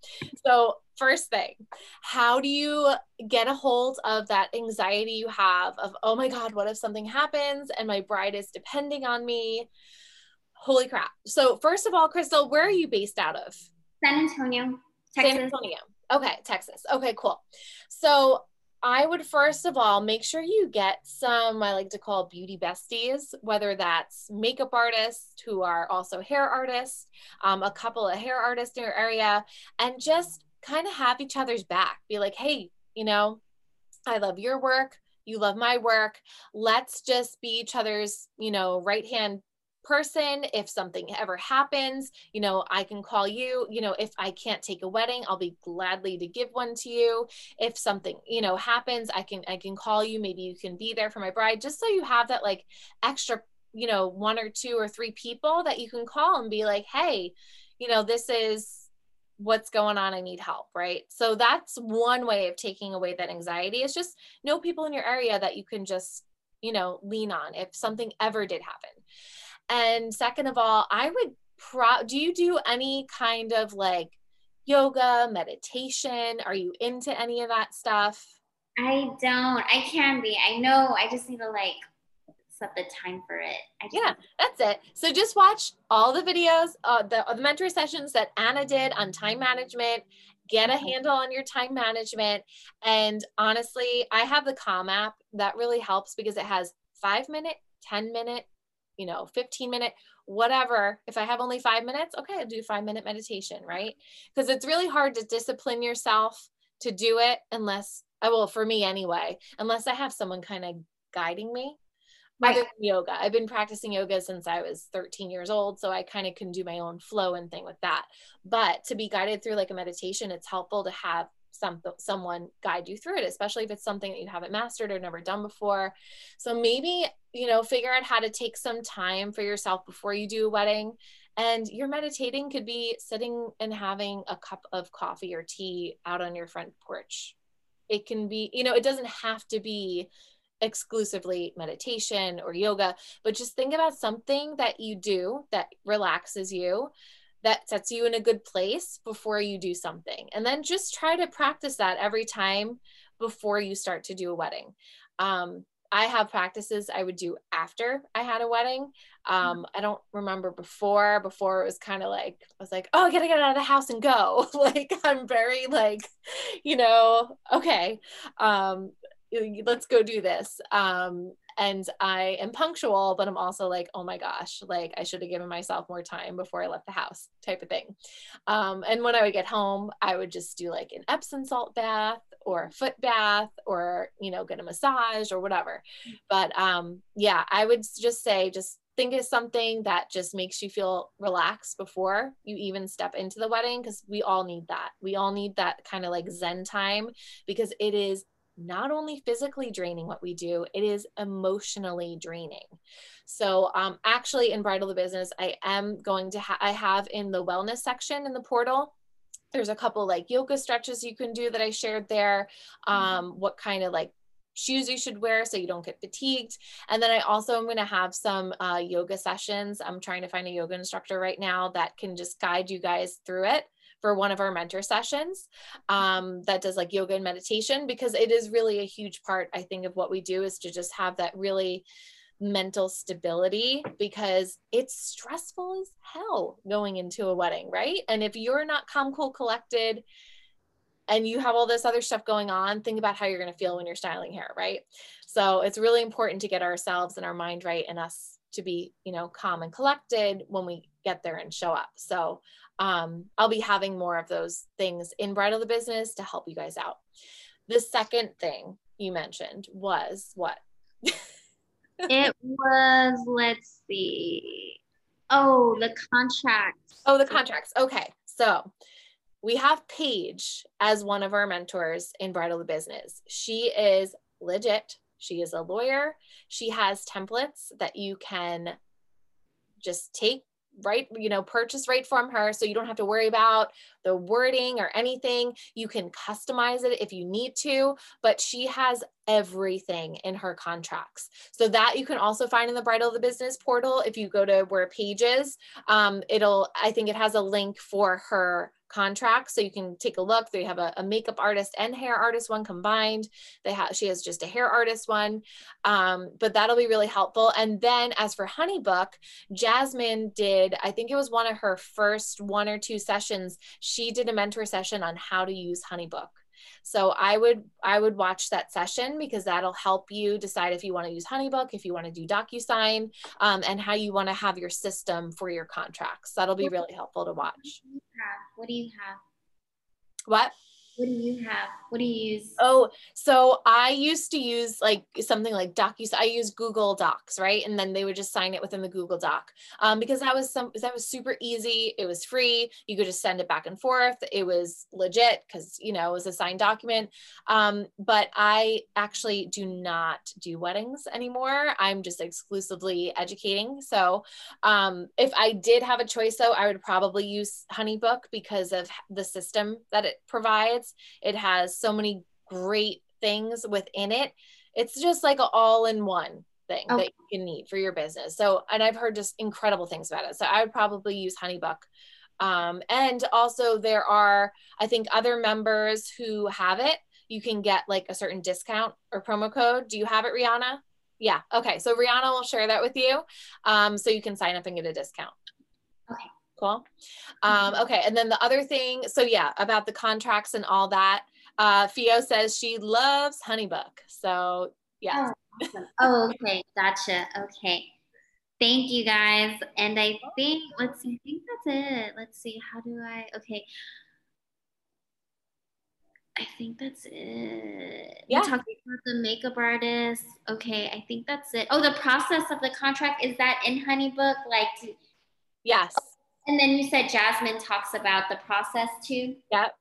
So first thing, how do you get a hold of that anxiety you have of, oh my God, what if something happens and my bride is depending on me? Holy crap. So first of all, Crystal, where are you based out of? San Antonio, Texas. San Antonio. Okay. Texas. Okay, cool. So I would first of all, make sure you get some, I like to call beauty besties, whether that's makeup artists who are also hair artists, um, a couple of hair artists in your area, and just kind of have each other's back. Be like, hey, you know, I love your work. You love my work. Let's just be each other's, you know, right hand person. If something ever happens, you know, I can call you, you know, if I can't take a wedding, I'll be gladly to give one to you. If something, you know, happens, I can, I can call you, maybe you can be there for my bride, just so you have that like extra, you know, one or two or three people that you can call and be like, hey, you know, this is what's going on. I need help. Right. So that's one way of taking away that anxiety. It's just know people in your area that you can just, you know, lean on if something ever did happen. And second of all, I would pro, do you do any kind of like yoga, meditation? Are you into any of that stuff? I don't, I can be, I know. I just need to like set the time for it. I yeah, that's it. So just watch all the videos, uh, the, the mentoring sessions that Anna did on time management. Get a handle on your time management. And honestly, I have the Calm app that really helps because it has five minute, ten minute, you know, fifteen minute, whatever. If I have only five minutes, okay, I'll do five minute meditation, right? Because it's really hard to discipline yourself to do it unless I will, for me anyway, unless I have someone kind of guiding me. Right. Other than yoga. I've been practicing yoga since I was thirteen years old. So I kind of can do my own flow and thing with that. But to be guided through like a meditation, it's helpful to have some, someone guide you through it, especially if it's something that you haven't mastered or never done before. So maybe, you know, figure out how to take some time for yourself before you do a wedding. And your meditating could be sitting and having a cup of coffee or tea out on your front porch. It can be, you know, it doesn't have to be exclusively meditation or yoga, but just think about something that you do that relaxes you, that sets you in a good place before you do something. And then just try to practice that every time before you start to do a wedding. Um, I have practices I would do after I had a wedding. Um, I don't remember before, before it was kind of like, I was like, oh, I gotta get out of the house and go. Like, I'm very like, you know, okay, um, let's go do this. Um, and I am punctual, but I'm also like, oh my gosh, like I should have given myself more time before I left the house type of thing. Um, and when I would get home, I would just do like an Epsom salt bath or a foot bath or, you know, get a massage or whatever. But um, yeah, I would just say, just think of something that just makes you feel relaxed before you even step into the wedding. Cause we all need that. We all need that kind of like Zen time, because it is not only physically draining what we do, it is emotionally draining. So um, actually in Bridal the Business, I am going to ha- I have in the wellness section in the portal, there's a couple like yoga stretches you can do that I shared there. Um, mm-hmm. What kind of like shoes you should wear so you don't get fatigued. And then I also am going to have some uh, yoga sessions. I'm trying to find a yoga instructor right now that can just guide you guys through it, for one of our mentor sessions um, that does like yoga and meditation, because it is really a huge part, I think, of what we do is to just have that really mental stability, because it's stressful as hell going into a wedding, right? And if you're not calm, cool, collected, and you have all this other stuff going on, think about how you're going to feel when you're styling hair, right? So it's really important to get ourselves and our mind right, and us to be, you know, calm and collected when we get there and show up. So Um, I'll be having more of those things in Bridal the Business to help you guys out. The second thing you mentioned was what? It was, let's see. Oh, the contracts. Oh, the contracts. Okay. So we have Paige as one of our mentors in Bridal the Business. She is legit. She is a lawyer. She has templates that you can just take, right, you know, purchase right from her. So you don't have to worry about the wording or anything. You can customize it if you need to, but she has everything in her contracts. So that you can also find in the Bridal of the Business portal. If you go to where Paige is, um, it'll, I think it has a link for her contracts. So you can take a look. They have a, a makeup artist and hair artist one combined. They have, she has just a hair artist one. Um, but that'll be really helpful. And then as for HoneyBook, Jasmine did, I think it was one of her first one or two sessions. She did a mentor session on how to use HoneyBook. So I would, I would watch that session, because that'll help you decide if you want to use HoneyBook, if you want to do DocuSign, um, and how you want to have your system for your contracts. That'll be really helpful to watch. What do you have? What? What do you have? What do you use? Oh, so I used to use like something like DocuSign. I use Google Docs, right? And then they would just sign it within the Google Doc, um, because that was some that was super easy. It was free. You could just send it back and forth. It was legit because, you know, it was a signed document. Um, but I actually do not do weddings anymore. I'm just exclusively educating. So um, if I did have a choice, though, I would probably use HoneyBook because of the system that it provides. It has so many great things within it. It's just like an all-in-one thing okay. that you can need for your business. So, and I've heard just incredible things about it. So I would probably use HoneyBook. Um, and also there are, I think, other members who have it. You can get like a certain discount or promo code. Do you have it, Rihanna? Yeah. Okay. So Rihanna will share that with you. Um, so you can sign up and get a discount. Okay. Cool. Um, okay. And then the other thing, so yeah, about the contracts and all that, uh, Fio says she loves HoneyBook. So yeah. Oh, awesome. Oh, okay. Gotcha. Okay. Thank you guys. And I think, let's see, I think that's it. Let's see. How do I, okay. I think that's it. Yeah. We talked about the makeup artist. Okay. I think that's it. Oh, the process of the contract, is that in HoneyBook? Like, to, yes. Oh, and then you said Jasmine talks about the process too? Yep.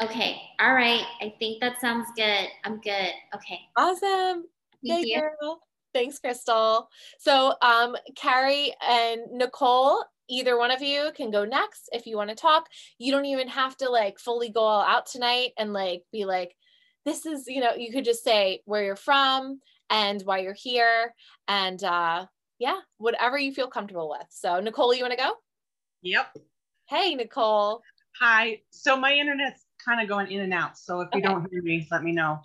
Okay. All right. I think that sounds good. I'm good. Okay. Awesome. Thank you. Girl. Thanks, Crystal. So um, Carrie and Nicole, either one of you can go next if you want to talk. You don't even have to like fully go all out tonight and like be like, this is, you know, you could just say where you're from and why you're here, and uh, yeah, whatever you feel comfortable with. So Nicole, you want to go? Yep. Hey, Nicole. Hi. So my internet's kind of going in and out. So if you okay. don't hear me, let me know.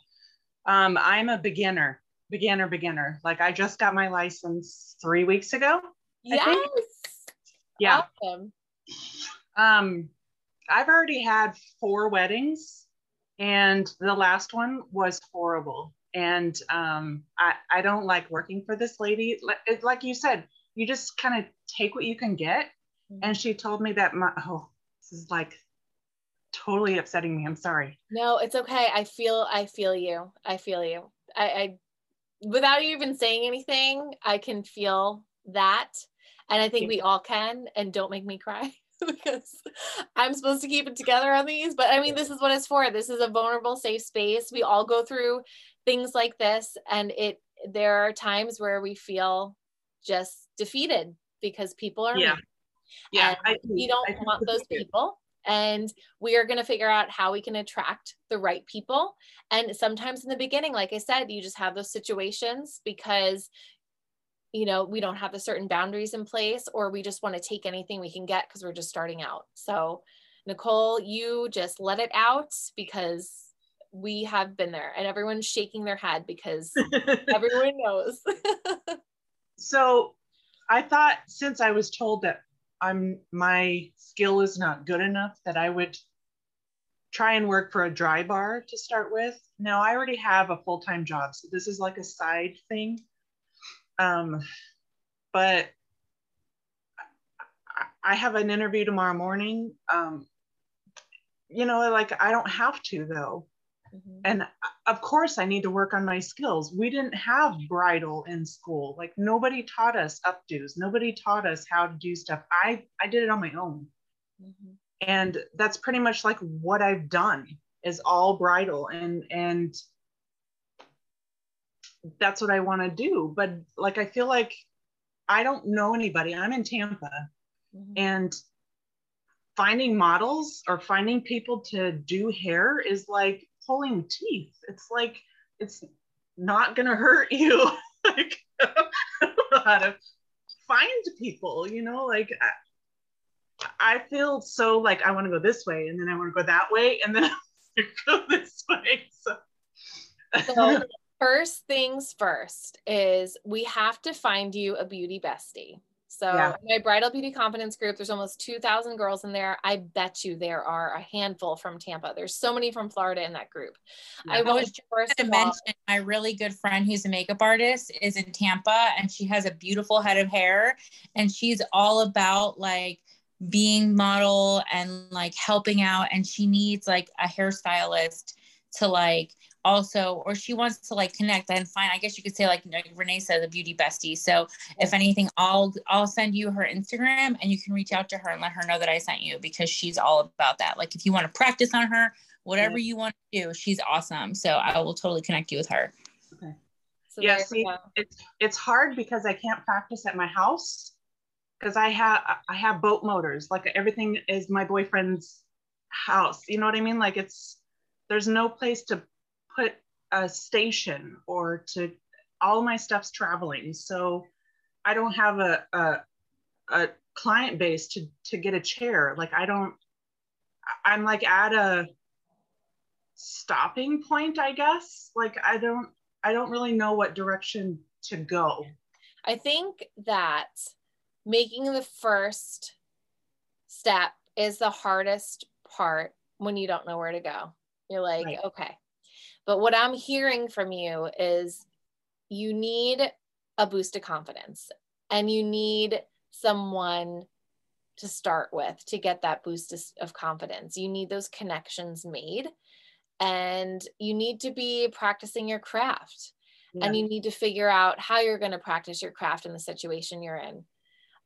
Um, I'm a beginner, beginner, beginner. Like I just got my license three weeks ago. Yes. Yeah. Awesome. Um, I've already had four weddings and the last one was horrible. And um, I, I don't like working for this lady. Like, like you said, you just kind of take what you can get. Mm-hmm. And she told me that my, oh, this is like totally upsetting me. I'm sorry. No, it's okay. I feel, I feel you. I feel you. I, I without you even saying anything, I can feel that. And I think yeah. we all can, and don't make me cry. Because I'm supposed to keep it together on these, but I mean, this is what it's for. This is a vulnerable, safe space. We all go through things like this, and it, there are times where we feel just defeated because people are, yeah, yeah. I, we don't I, want I, those people. And we are going to figure out how we can attract the right people. And sometimes in the beginning, like I said, you just have those situations because you know, we don't have the certain boundaries in place, or we just want to take anything we can get because we're just starting out. So Nicole, you just let it out, because we have been there and everyone's shaking their head because everyone knows. So I thought, since I was told that I'm, my skill is not good enough, that I would try and work for a dry bar to start with. Now I already have a full-time job, so this is like a side thing. Um, but I have an interview tomorrow morning. Um, you know, like I don't have to though. Mm-hmm. And of course I need to work on my skills. We didn't have bridal in school. Like nobody taught us updos. Nobody taught us how to do stuff. I, I did it on my own. Mm-hmm. And that's pretty much like what I've done is all bridal, and, and that's what I want to do. But like, I feel like I don't know anybody. I'm in Tampa, mm-hmm. and finding models or finding people to do hair is like pulling teeth. It's like, it's not going to hurt you. Like, how to find people, you know, like I, I feel so like I want to go this way, and then I want to go that way, and then I go this way. So. so- First things first is we have to find you a beauty bestie. So yeah. my Bridal Beauty Confidence group, there's almost two thousand girls in there. I bet you there are a handful from Tampa. There's so many from Florida in that group. Yeah. I, I was first to mention my really good friend who's a makeup artist is in Tampa, and she has a beautiful head of hair, and she's all about like being model and like helping out, and she needs like a hairstylist to like also, or she wants to like connect and find, I guess you could say like, like Renee said, a beauty bestie. So if anything, I'll, I'll send you her Instagram, and you can reach out to her and let her know that I sent you, because she's all about that. Like if you want to practice on her, whatever yeah. you want to do, she's awesome. So I will totally connect you with her. Okay. So yeah. See, it's, it's hard because I can't practice at my house because I have, I have boat motors. Like everything is my boyfriend's house. You know what I mean? Like it's, there's no place to put a station or to, all my stuff's traveling. So I don't have a, a, a client base to, to get a chair. Like I don't, I'm like at a stopping point, I guess. Like I don't, I don't really know what direction to go. I think that making the first step is the hardest part when you don't know where to go. You're like, right. okay. But what I'm hearing from you is you need a boost of confidence, and you need someone to start with to get that boost of confidence. You need those connections made, and you need to be practicing your craft, yeah. and you need to figure out how you're going to practice your craft in the situation you're in.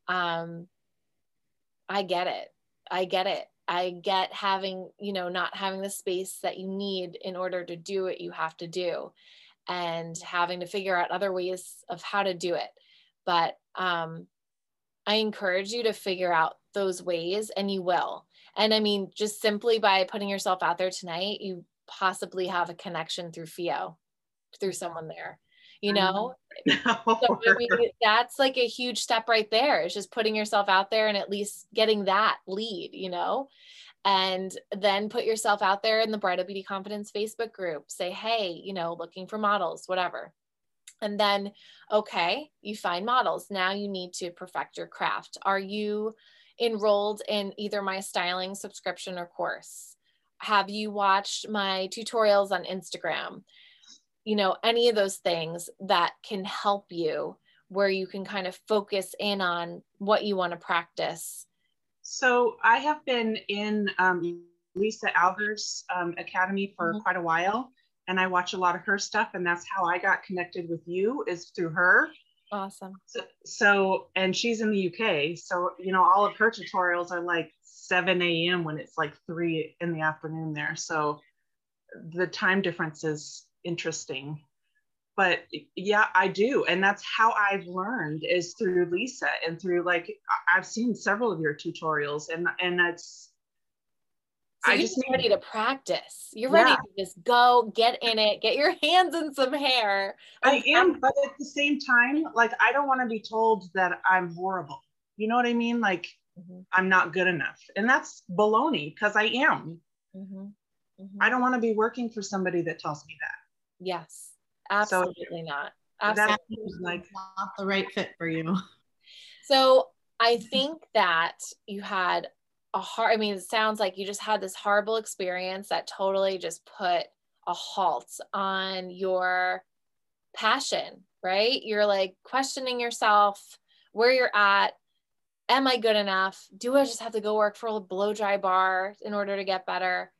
Um, I get it. I get it. I get having, you know, not having the space that you need in order to do what you have to do, and having to figure out other ways of how to do it. But um, I encourage you to figure out those ways, and you will. And I mean, just simply by putting yourself out there tonight, you possibly have a connection through F I O, through someone there, you know? No. So I mean, that's like a huge step right there. It's just putting yourself out there and at least getting that lead, you know? And then put yourself out there in the Bridal Beauty Confidence Facebook group, say, hey, you know, looking for models, whatever. And then, okay, you find models. Now you need to perfect your craft. Are you enrolled in either my styling subscription or course? Have you watched my tutorials on Instagram? You know, any of those things that can help you where you can kind of focus in on what you want to practice. So I have been in um, Lisa Albers um, Academy for mm-hmm. quite a while. And I watch a lot of her stuff, and that's how I got connected with you, is through her. Awesome. So, so and she's in the U K. So, you know, all of her tutorials are like seven a m when it's like three in the afternoon there. So the time difference is interesting, but yeah, I do. And that's how I've learned, is through Lisa and through, like, I've seen several of your tutorials, and, and that's, So you're I just need, ready to practice. You're ready yeah. to just go get in it, get your hands in some hair. I am, but at the same time, like, I don't want to be told that I'm horrible. You know what I mean? Like, mm-hmm. I'm not good enough. And that's baloney, because I am. Mm-hmm. Mm-hmm. I don't want to be working for somebody that tells me that. Yes, absolutely so, not. Absolutely. That's like not the right fit for you. So I think that you had a hard, I mean, it sounds like you just had this horrible experience that totally just put a halt on your passion, right? You're like questioning yourself, where you're at. Am I good enough? Do I just have to go work for a blow dry bar in order to get better?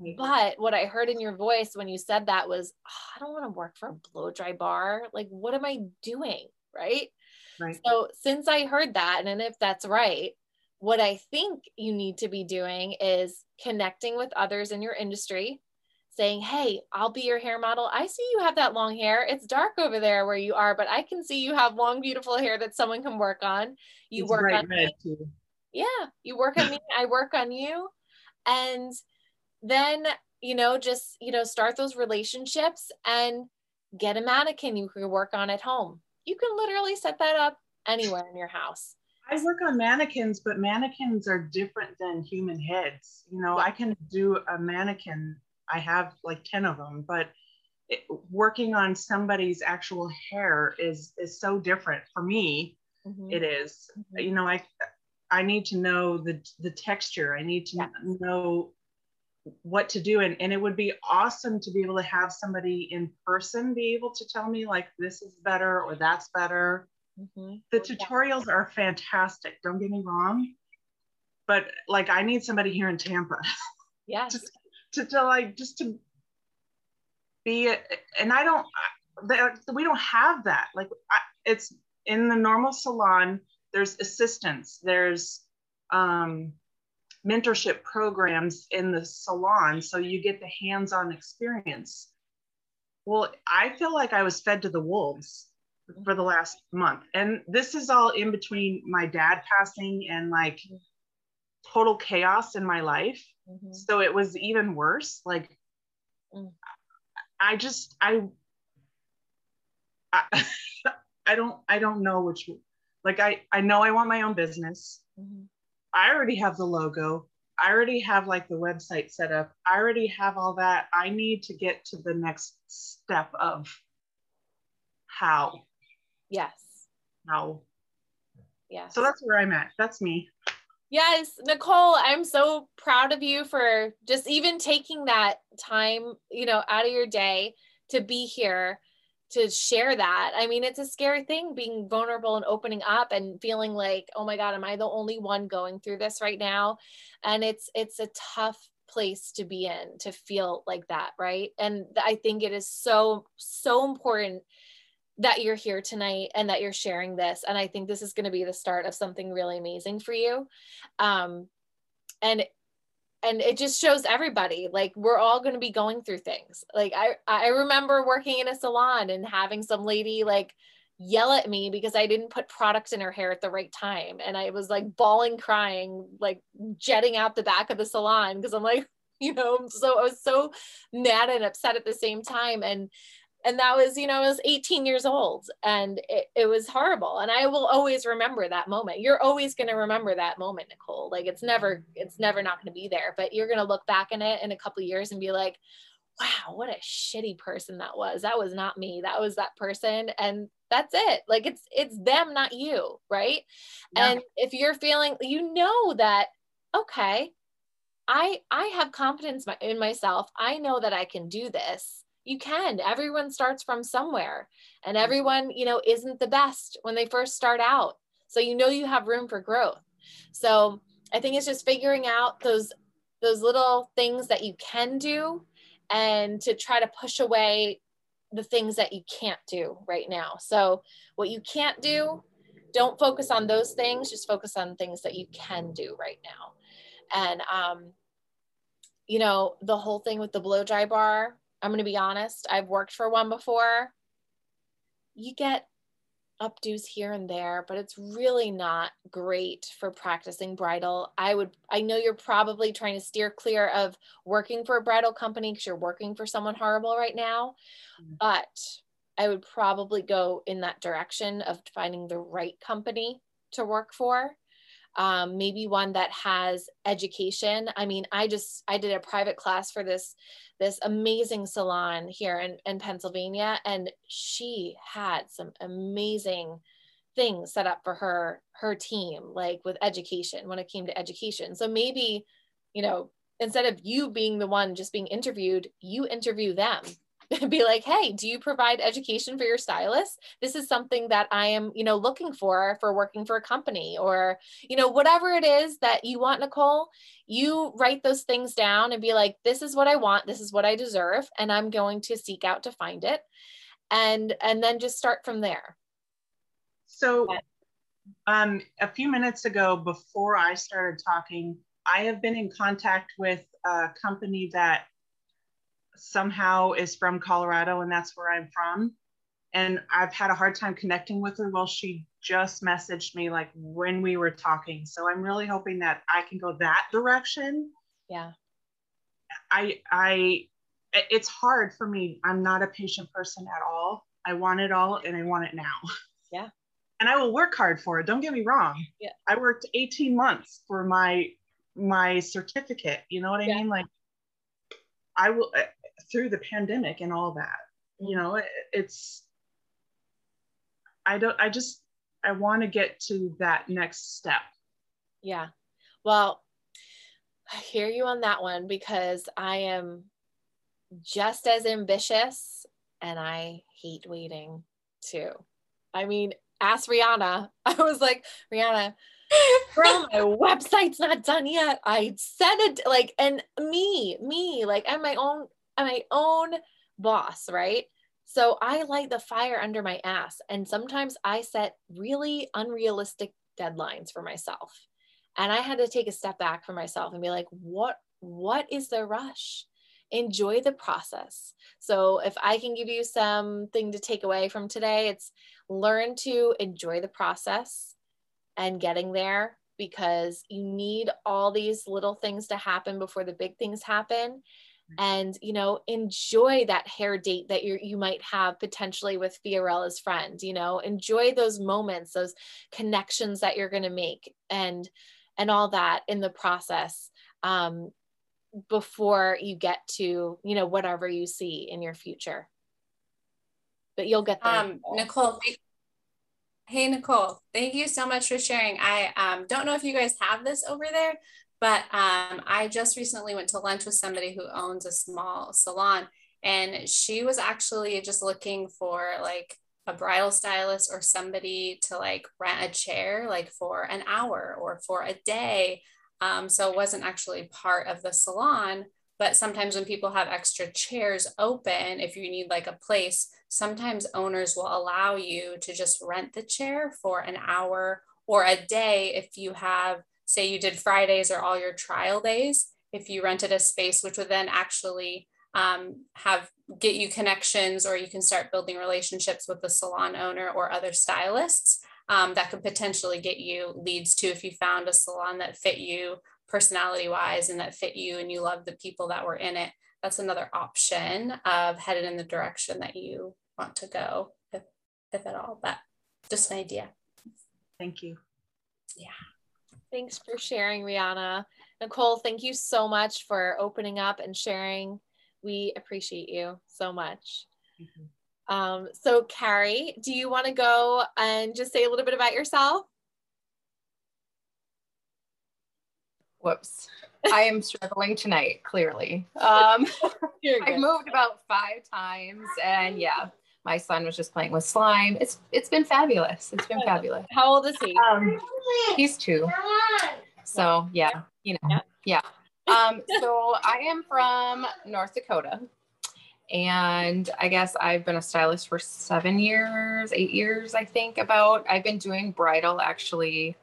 Mm-hmm. But what I heard in your voice when you said that was, oh, I don't want to work for a blow dry bar. Like, what am I doing? Right? Right. So since I heard that, and if that's right, what I think you need to be doing is connecting with others in your industry, saying, hey, I'll be your hair model. I see you have that long hair. It's dark over there where you are, but I can see you have long, beautiful hair that someone can work on. You it's work on me. Too. Yeah. You work on me. I work on you. And then, you know, just, you know, start those relationships and get a mannequin you can work on at home. You can literally set that up anywhere in your house. I work on mannequins, but mannequins are different than human heads. You know, I can do a mannequin. I have like ten of them, but it, working on somebody's actual hair is, is so different for me. Mm-hmm. It is, mm-hmm. you know, I, I need to know the, the texture. I need to yes. know what to do. And, and it would be awesome to be able to have somebody in person be able to tell me, like, this is better or that's better. Mm-hmm. The tutorials are fantastic. Don't get me wrong, but like, I need somebody here in Tampa. Yes. to, to, to like, just to be, a, and I don't, I, we don't have that. Like I, it's in the normal salon, there's assistants, there's um, mentorship programs in the salon. So you get the hands-on experience. Well, I feel like I was fed to the wolves for the last month. And this is all in between my dad passing and like total chaos in my life. Mm-hmm. So it was even worse. Like mm. I just, I, I, I don't, I don't know which, like, I, I know I want my own business. Mm-hmm. I already have the logo. I already have like the website set up. I already have all that. I need to get to the next step of how. Yes. How. Yeah. So that's where I'm at. That's me. Yes. Nicole, I'm so proud of you for just even taking that time, you know, out of your day to be here, to share that. I mean, it's a scary thing being vulnerable and opening up and feeling like, oh my God, am I the only one going through this right now? And it's, it's a tough place to be in, to feel like that. Right. And I think it is so, so important that you're here tonight and that you're sharing this. And I think this is going to be the start of something really amazing for you. Um, and, and it just shows everybody, like, we're all going to be going through things. Like I, I remember working in a salon and having some lady like yell at me because I didn't put products in her hair at the right time. And I was like bawling, crying, like jetting out the back of the salon. Cause I'm like, you know, so I was so mad and upset at the same time. And, and that was, you know, I was eighteen years old, and it, it was horrible. And I will always remember that moment. You're always going to remember that moment, Nicole. Like it's never, it's never not going to be there, but you're going to look back in it in a couple of years and be like, wow, what a shitty person that was. That was not me. That was that person. And that's it. Like it's, it's them, not you. Right. Yeah. And if you're feeling, you know, that, okay, I, I have confidence in myself. I know that I can do this. You can. Everyone starts from somewhere, and everyone, you know, isn't the best when they first start out. So, you know, you have room for growth. So I think it's just figuring out those, those little things that you can do, and to try to push away the things that you can't do right now. So what you can't do, don't focus on those things, just focus on things that you can do right now. And, um, you know, the whole thing with the blow dry bar, I'm going to be honest, I've worked for one before. You get updos here and there, but it's really not great for practicing bridal. I would, I know you're probably trying to steer clear of working for a bridal company because you're working for someone horrible right now, but I would probably go in that direction of finding the right company to work for. Um, maybe one that has education. I mean, I just, I did a private class for this, this amazing salon here in, in Pennsylvania. And she had some amazing things set up for her, her team, like with education, when it came to education. So maybe, you know, instead of you being the one just being interviewed, you interview them. Be like, hey, do you provide education for your stylists? This is something that I am, you know, looking for, for working for a company, or, you know, whatever it is that you want, Nicole, you write those things down and be like, this is what I want. This is what I deserve. And I'm going to seek out to find it. And, and then just start from there. So um, a few minutes ago, before I started talking, I have been in contact with a company that somehow is from Colorado, and that's where I'm from. And I've had a hard time connecting with her. Well, she just messaged me like when we were talking. So I'm really hoping that I can go that direction. Yeah. I, I, it's hard for me. I'm not a patient person at all. I want it all, and I want it now. Yeah. And I will work hard for it. Don't get me wrong. Yeah. I worked eighteen months for my, my certificate. You know what I yeah. mean? Like I will, through the pandemic and all that, you know, it, it's, I don't, I just, I want to get to that next step. Yeah. Well, I hear you on that one, because I am just as ambitious, and I hate waiting too. I mean, ask Rihanna. I was like, Rihanna, girl, my website's not done yet. I sent it like, and me, me, like I'm my own, I'm my own boss, right? So I light the fire under my ass. And sometimes I set really unrealistic deadlines for myself. And I had to take a step back for myself and be like, what, what is the rush? Enjoy the process. So if I can give you something to take away from today, it's learn to enjoy the process and getting there, because you need all these little things to happen before the big things happen. And, you know, enjoy that hair date that you you might have potentially with Fiorella's friend, you know, enjoy those moments, those connections that you're going to make, and, and all that in the process, um, before you get to, you know, whatever you see in your future, but you'll get there. Um, Nicole, hey, Nicole, thank you so much for sharing. I um, don't know if you guys have this over there, but um, I just recently went to lunch with somebody who owns a small salon, and she was actually just looking for like a bridal stylist or somebody to like rent a chair, like for an hour or for a day. Um, so it wasn't actually part of the salon, but sometimes when people have extra chairs open, if you need like a place, sometimes owners will allow you to just rent the chair for an hour or a day. If you have, say you did Fridays or all your trial days, if you rented a space, which would then actually um, have, get you connections, or you can start building relationships with the salon owner or other stylists, um, that could potentially get you leads to, if you found a salon that fit you personality wise and that fit you and you love the people that were in it, that's another option of headed in the direction that you want to go, if, if at all, but just an idea. Thank you. Yeah. Thanks for sharing, Rihanna. Nicole, thank you so much for opening up and sharing. We appreciate you so much. Mm-hmm. Um, so Carrie, do you want to go and just say a little bit about yourself? Whoops. I am struggling tonight, clearly. Um, I moved about five times and yeah, my son was just playing with slime. It's It's been fabulous. It's been fabulous. How old is he? Um, he's two. So yeah, you know, yeah. Um, so I am from North Dakota and I guess I've been a stylist for seven years, eight years, I think about. I've been doing bridal actually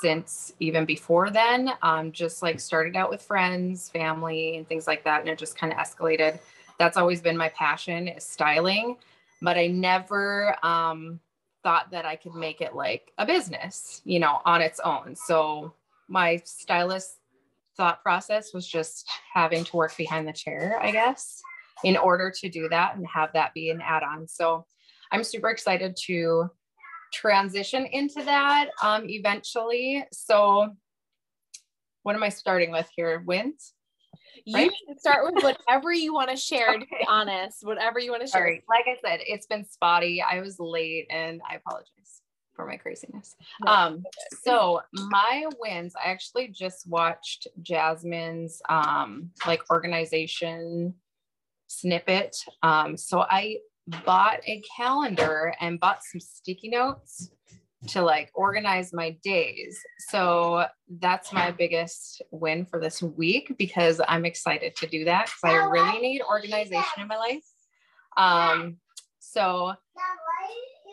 since even before then, um, just like started out with friends, family and things like that. And it just kind of escalated. That's always been my passion is styling, but I never um, thought that I could make it like a business, you know, on its own. So my stylist thought process was just having to work behind the chair, I guess, in order to do that and have that be an add-on. So I'm super excited to transition into that um, eventually. So what am I starting with here? Wins? Right? You can start with whatever you want to share, to be honest, whatever you want to share. Right. Like I said, it's been spotty. I was late and I apologize for my craziness. No, um, so my wins, I actually just watched Jasmine's um, like organization snippet. Um, so I bought a calendar and bought some sticky notes to like organize my days. So that's my biggest win for this week because I'm excited to do that because I really need organization in my life. Um, so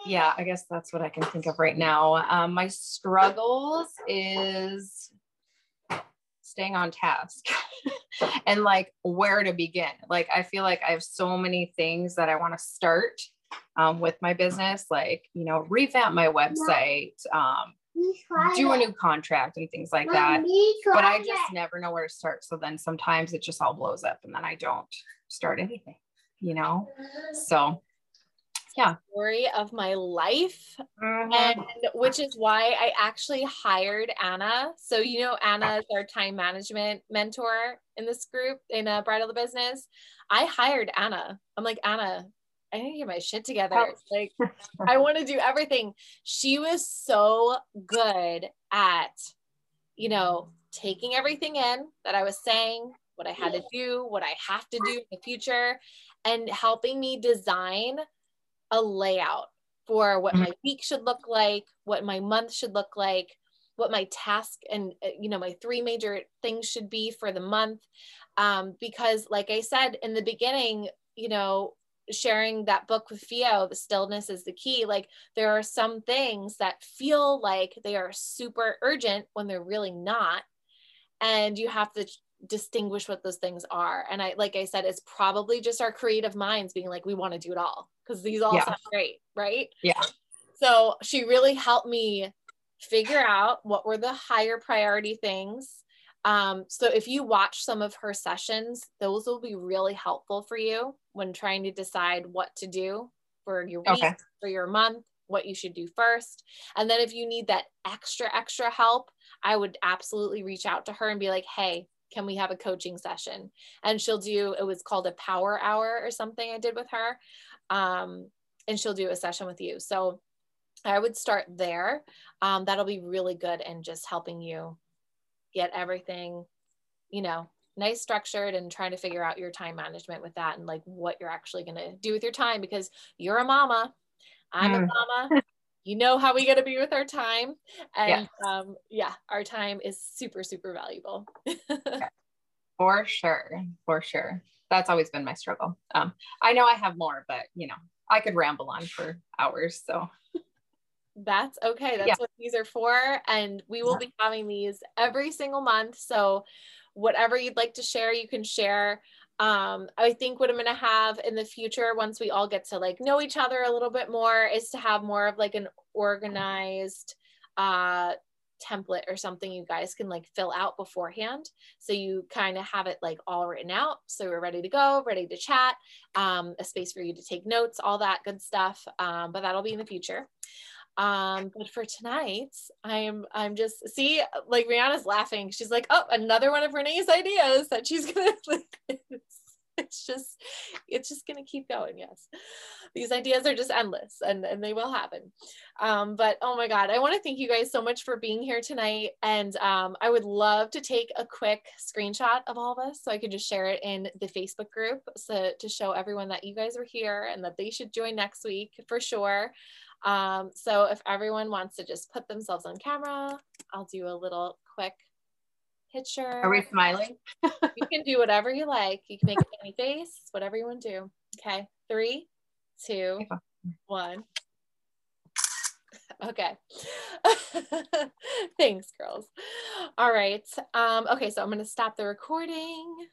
yeah, I guess that's what I can think of right now. Um, my struggles is staying on task and like where to begin. Like, I feel like I have so many things that I want to start Um, with my business, like, you know, revamp my website, um, do a new contract and things like that. But I just never know where to start. So then sometimes it just all blows up and then I don't start anything, you know? So yeah. Story of my life. Mm-hmm. And which is why I actually hired Anna. So, you know, Anna is our time management mentor in this group in a bridal business. I hired Anna. I'm like, Anna, I need to get my shit together. Like, I want to do everything. She was so good at, you know, taking everything in that I was saying, what I had to do, what I have to do in the future, and helping me design a layout for what my week should look like, what my month should look like, what my task and, you know, my three major things should be for the month. Um, because like I said, in the beginning, you know, sharing that book with Fio, The Stillness is the Key. Like, there are some things that feel like they are super urgent when they're really not. And you have to distinguish what those things are. And I, like I said, it's probably just our creative minds being like, we want to do it all because these all yeah. sound great. Right. Yeah. So she really helped me figure out what were the higher priority things. Um, so if you watch some of her sessions, those will be really helpful for you when trying to decide what to do for your week, okay. for your month, what you should do first. And then if you need that extra, extra help, I would absolutely reach out to her and be like, hey, can we have a coaching session? And she'll do, it was called a power hour or something I did with her. Um, and she'll do a session with you. So I would start there. Um, that'll be really good in just helping you get everything, you know, nice structured and trying to figure out your time management with that and like what you're actually going to do with your time, because you're a mama, I'm mm. a mama, you know how we got to be with our time. And yeah. Um, yeah, our time is super, super valuable. For sure. For sure. That's always been my struggle. Um, I know I have more, but you know, I could ramble on for hours. So that's okay. That's yeah. what these are for. And we will be having these every single month. So whatever you'd like to share, you can share. Um, I think what I'm going to have in the future, once we all get to like know each other a little bit more, is to have more of like an organized, uh, template or something you guys can like fill out beforehand. So you kind of have it like all written out. So we're ready to go, ready to chat, um, a space for you to take notes, all that good stuff. Um, but that'll be in the future. Um, but for tonight, I'm, I'm just, see, like Rihanna's laughing. She's like, oh, another one of Renee's ideas that she's going to, it's, it's just, it's just going to keep going. Yes. These ideas are just endless, and, and they will happen. Um, but, oh my God, I want to thank you guys so much for being here tonight. And, um, I would love to take a quick screenshot of all this so I could just share it in the Facebook group, so to show everyone that you guys are here and that they should join next week for sure. Um, so if everyone wants to just put themselves on camera, I'll do a little quick picture. Are we smiling? You can do whatever you like. You can make any face, whatever you want to do. Okay. Three, two, one. Okay. Thanks, girls. All right. Um, okay. So I'm going to stop the recording.